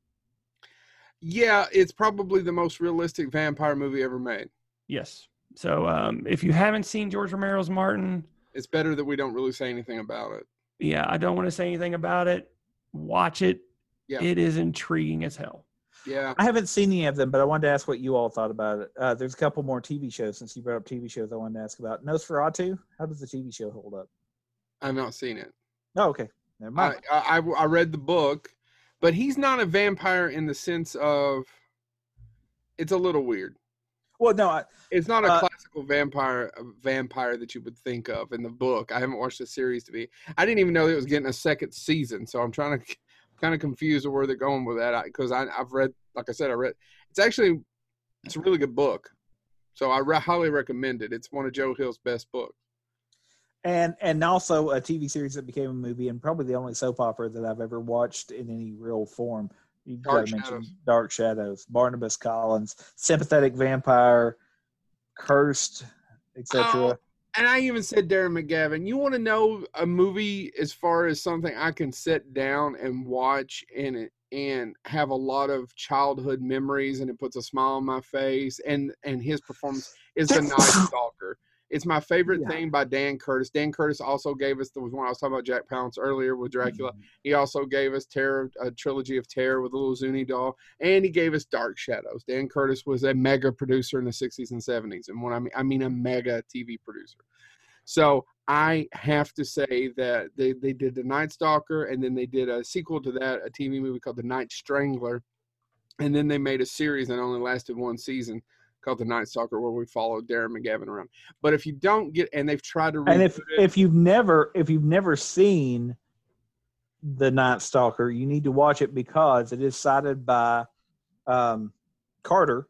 Yeah, it's probably the most realistic vampire movie ever made. Yes. So if you haven't seen George Romero's Martin, it's better that we don't really say anything about it. Yeah, I don't want to say anything about it. Watch it. Yeah. It is intriguing as hell. Yeah. I haven't seen any of them, but I wanted to ask what you all thought about it. There's a couple more TV shows. Since you brought up TV shows, I wanted to ask about Nosferatu. How does the TV show hold up? I've not seen it. Oh, okay. Never mind. I read the book, but he's not a vampire in the sense of it's a little weird. Well, no, it's not a classical vampire that you would think of in the book. I haven't watched the series I didn't even know it was getting a second season, so I'm trying to kind of confused where they're going with that, because I've read, like I said, it's a really good book, so I highly recommend it. It's one of Joe Hill's best books. And also a TV series that became a movie, and probably the only soap opera that I've ever watched in any real form. You've got to mention Dark Shadows, Barnabas Collins, Sympathetic Vampire, Cursed, etc. And I even said Darren McGavin. You want to know a movie as far as something I can sit down and watch and have a lot of childhood memories, and it puts a smile on my face, and his performance is The Night Stalker. It's my favorite thing by Dan Curtis. Dan Curtis also gave us, there was one I was talking about Jack Palance earlier with Dracula. Mm-hmm. He also gave us Terror, a trilogy of Terror with Little Zuni Doll, and he gave us Dark Shadows. Dan Curtis was a mega producer in the 60s and 70s, and I mean a mega TV producer. So I have to say that they did The Night Stalker, and then they did a sequel to that, a TV movie called The Night Strangler, and then they made a series that only lasted one season, called The Night Stalker, where we follow Darren McGavin around. But if you don't get, and they've tried to, and if you've never seen The Night Stalker, you need to watch it, because it is cited by Carter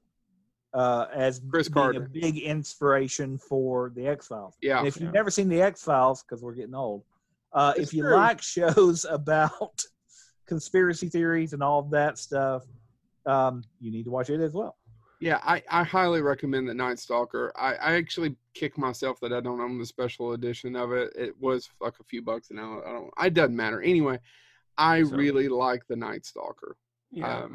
as Chris being Carter, a big inspiration for The X-Files. Yeah. And if you've never seen The X-Files, because we're getting old, if you like shows about conspiracy theories and all of that stuff, you need to watch it as well. Yeah, I highly recommend The Night Stalker. I actually kick myself that I don't own the special edition of it. It was like a few bucks, and it doesn't matter. Anyway, I really like The Night Stalker. Yeah.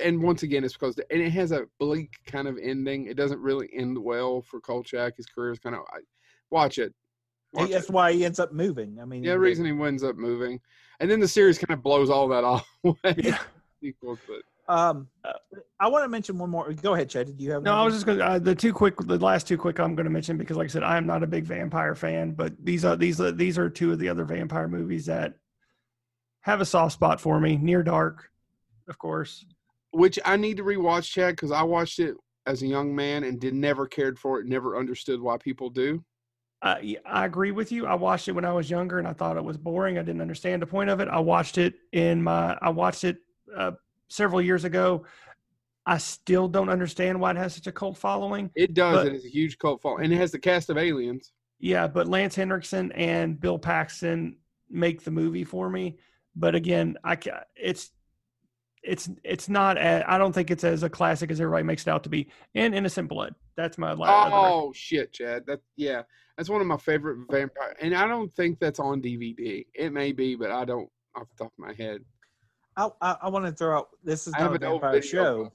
And once again, it's because and it has a bleak kind of ending. It doesn't really end well for Kolchak. His career is kind of watch it. That's why he ends up moving. I mean, yeah, the reason he ends up moving. And then the series kind of blows all that off. Yeah. Sequels, but. I want to mention one more. Go ahead, Chad. Did you have? No, I was just going to the last two quick I'm going to mention, because, like I said, I am not a big vampire fan, but these are two of the other vampire movies that have a soft spot for me. Near Dark, of course, which I need to rewatch, Chad, because I watched it as a young man and never cared for it, never understood why people do. I agree with you. I watched it when I was younger and I thought it was boring. I didn't understand the point of it. I watched it several years ago. I still don't understand why it has such a cult following. It does. It is a huge cult following. And it has the cast of aliens. Yeah, but Lance Henriksen and Bill Paxton make the movie for me. But again, it's not. I don't think it's as a classic as everybody makes it out to be. And Innocent Blood. That's my last. Oh shit, Chad. That's one of my favorite vampire. And I don't think that's on DVD. It may be, but I don't off the top of my head. I want to throw out. This is not a vampire show.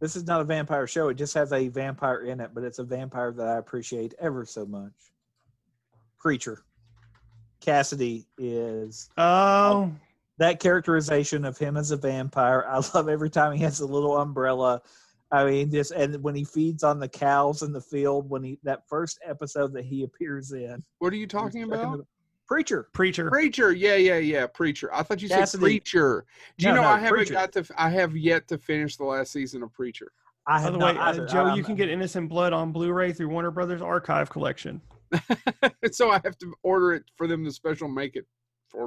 This is not a vampire show. It just has a vampire in it, but it's a vampire that I appreciate ever so much. Preacher. Cassidy is. Oh. That characterization of him as a vampire, I love every time he has a little umbrella. I mean, just and when he feeds on the cows in the field, when he that first episode that he appears in. What are you talking about? Preacher. Yeah. Preacher. I thought you said Preacher. Do you know I haven't got to? I have yet to finish the last season of Preacher. I have not either. Joe, you can get Innocent Blood on Blu-ray through Warner Brothers Archive Collection. So I have to order it for them to special make it.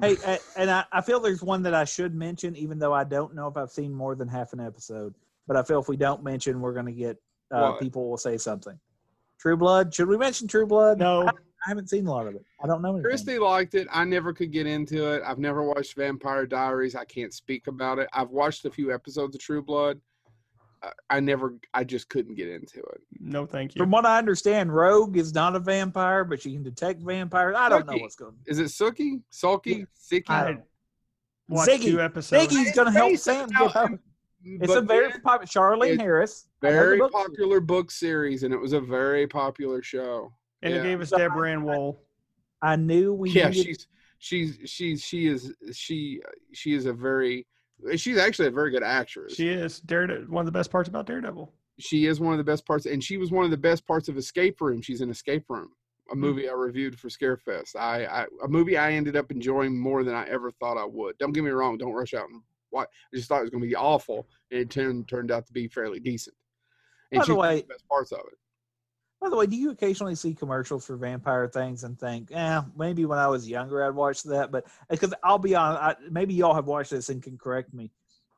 Hey, and I feel there's one that I should mention, even though I don't know if I've seen more than half an episode. But I feel if we don't mention, we're going to get people will say something. True Blood. Should we mention True Blood? No. I haven't seen a lot of it. I don't know anything. Christy liked it. I never could get into it. I've never watched Vampire Diaries. I can't speak about it. I've watched a few episodes of True Blood. I just couldn't get into it. No, thank you. From what I understand, Rogue is not a vampire, but she can detect vampires. I don't know what's going on. Is it Sookie? Sulky? Yeah. Sicky? Watch two episodes. Ziggy's going to help Sam get out. It's a very popular Charlene Harris. Very popular book series, and it was a very popular show. And it gave us Deborah Ann Woll. I knew we. Yeah, she's actually a very good actress. She is. Daredevil, one of the best parts about Daredevil. She is one of the best parts, and she was one of the best parts of Escape Room. She's in Escape Room, a movie I reviewed for Scarefest. A movie I ended up enjoying more than I ever thought I would. Don't get me wrong. Don't rush out and watch. I just thought it was going to be awful, and it turned out to be fairly decent. And she's one of the best parts of it. By the way, do you occasionally see commercials for vampire things and think, maybe when I was younger I'd watch that? But because I'll be honest, maybe y'all have watched this and can correct me.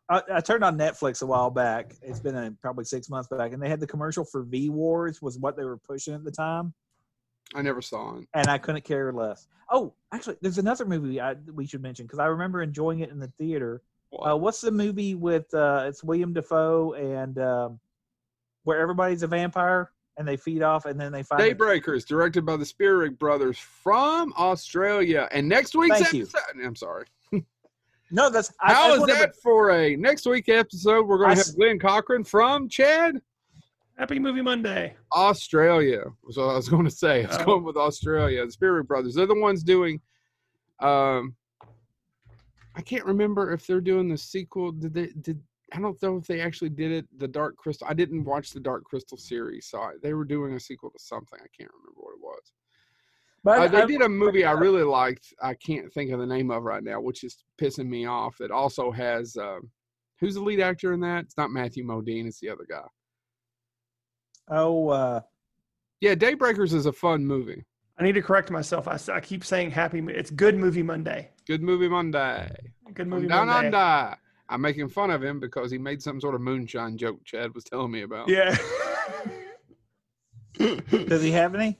I turned on Netflix a while back. It's been probably 6 months back, and they had the commercial for V-Wars was what they were pushing at the time. I never saw it. And I couldn't care less. Oh, actually, there's another movie we should mention because I remember enjoying it in the theater. What? What's the movie with it's William Dafoe and where everybody's a vampire? And they feed off, and then they find Daybreakers, directed by the Spielberg brothers from Australia. And next week's episode, I'm sorry. No, that's how is that for a next week episode? We're going to have Glenn Cochran from Chad. Happy Movie Monday, Australia. Was what I was going to say. I was going with Australia. The Spielberg brothers. They're the ones doing. I can't remember if they're doing the sequel. I don't know if they actually did it, The Dark Crystal. I didn't watch The Dark Crystal series, so they were doing a sequel to something. I can't remember what it was. But they did a movie I really liked. I can't think of the name of right now, which is pissing me off. That also has – who's the lead actor in that? It's not Matthew Modine. It's the other guy. Oh. Yeah, Daybreakers is a fun movie. I need to correct myself. I keep saying happy – it's Good Movie Monday. Good Movie Monday. Good Movie Monday. Monday. I'm making fun of him because he made some sort of moonshine joke Chad was telling me about. Yeah. Does he have any?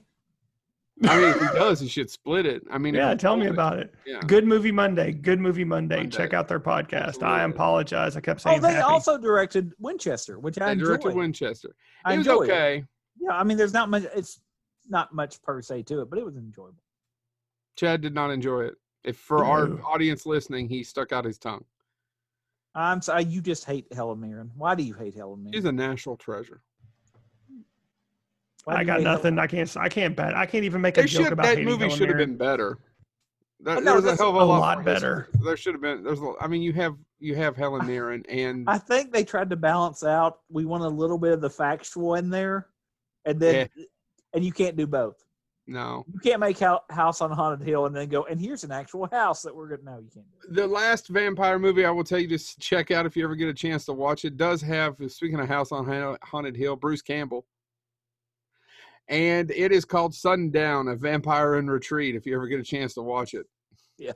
I mean, if he does, he should split it. I mean, yeah, tell me about it. Yeah. Good Movie Monday. Good Movie Monday. Check out their podcast. Absolutely. I apologize. I kept saying happy. They also directed Winchester, which I enjoyed. They directed Winchester. It was okay. Yeah, I mean, there's not much. It's not much per se to it, but it was enjoyable. Chad did not enjoy it. If for our audience listening, he stuck out his tongue. I'm sorry, you just hate Helen Mirren. Why do you hate Helen Mirren? She's a national treasure. I got nothing. I can't bet. I can't even make a joke about hating Helen Mirren. That movie should have been better. There was a hell of a lot better. There should have been. I mean, you have Helen Mirren, and I think they tried to balance out. We want a little bit of the factual in there, and then and you can't do both. No, you can't make House on Haunted Hill and then go, and here's an actual house that we're going to know. You can't do that. The last vampire movie I will tell you to check out if you ever get a chance to watch it does have, speaking of House on Haunted Hill, Bruce Campbell. And it is called Sundown, A Vampire in Retreat, if you ever get a chance to watch it. Yeah.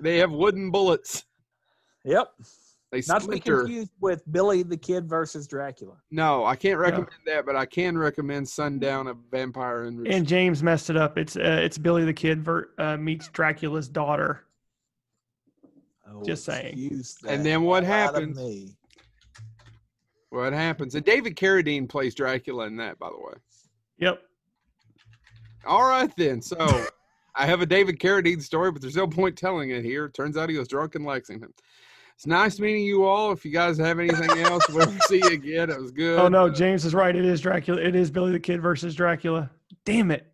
They have wooden bullets. Yep. They not to be confused with Billy the Kid versus Dracula. No, I can't recommend that, but I can recommend Sundown, A Vampire in Retreat. And James messed it up. It's Billy the Kid meets Dracula's daughter. Oh, just saying. And then what happens? What happens? And David Carradine plays Dracula in that, by the way. Yep. All right, then. So I have a David Carradine story, but there's no point telling it here. Turns out he was drunk in Lexington. It's nice meeting you all. If you guys have anything else, we'll see you again. It was good. Oh, no. James is right. It is Dracula. It is Billy the Kid versus Dracula. Damn it.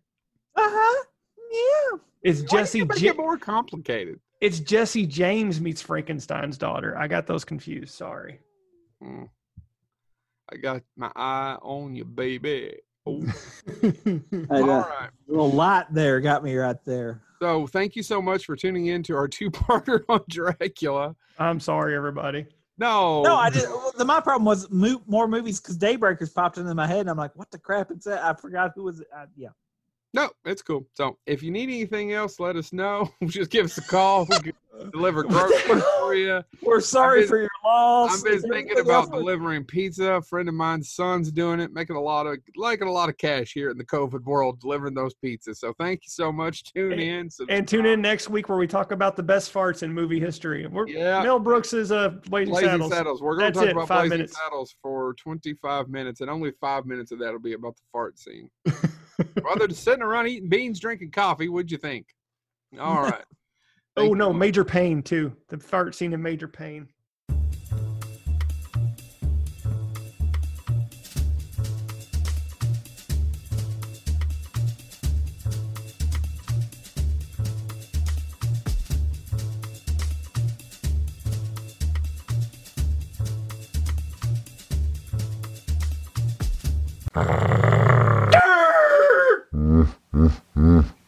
Uh-huh. Yeah. It's Jesse. Why do you make it more complicated? It's Jesse James meets Frankenstein's daughter. I got those confused. Sorry. Mm. I got my eye on you, baby. Oh. All right. A little light there got me right there. So thank you so much for tuning in to our two-parter on Dracula. I'm sorry, everybody. No, I didn't. My problem was more movies because Daybreakers popped into my head, and I'm like, what the crap is that? I forgot who was it. Yeah. No, it's cool. So if you need anything else, let us know. Just give us a call. We can deliver groceries for you. We're sorry for your loss. I've been thinking about delivering pizza. A friend of mine's son's doing it, making a lot of cash here in the COVID world, delivering those pizzas. So thank you so much. Tune in next week where we talk about the best farts in movie history. Mel Brooks is Blazing Saddles. We're going to talk about Blazing Saddles for 25 minutes, and only 5 minutes of that will be about the fart scene. Rather than sitting around eating beans, drinking coffee, what'd you think? All right. Oh, no, Major Pain, too. The fart scene in Major Pain.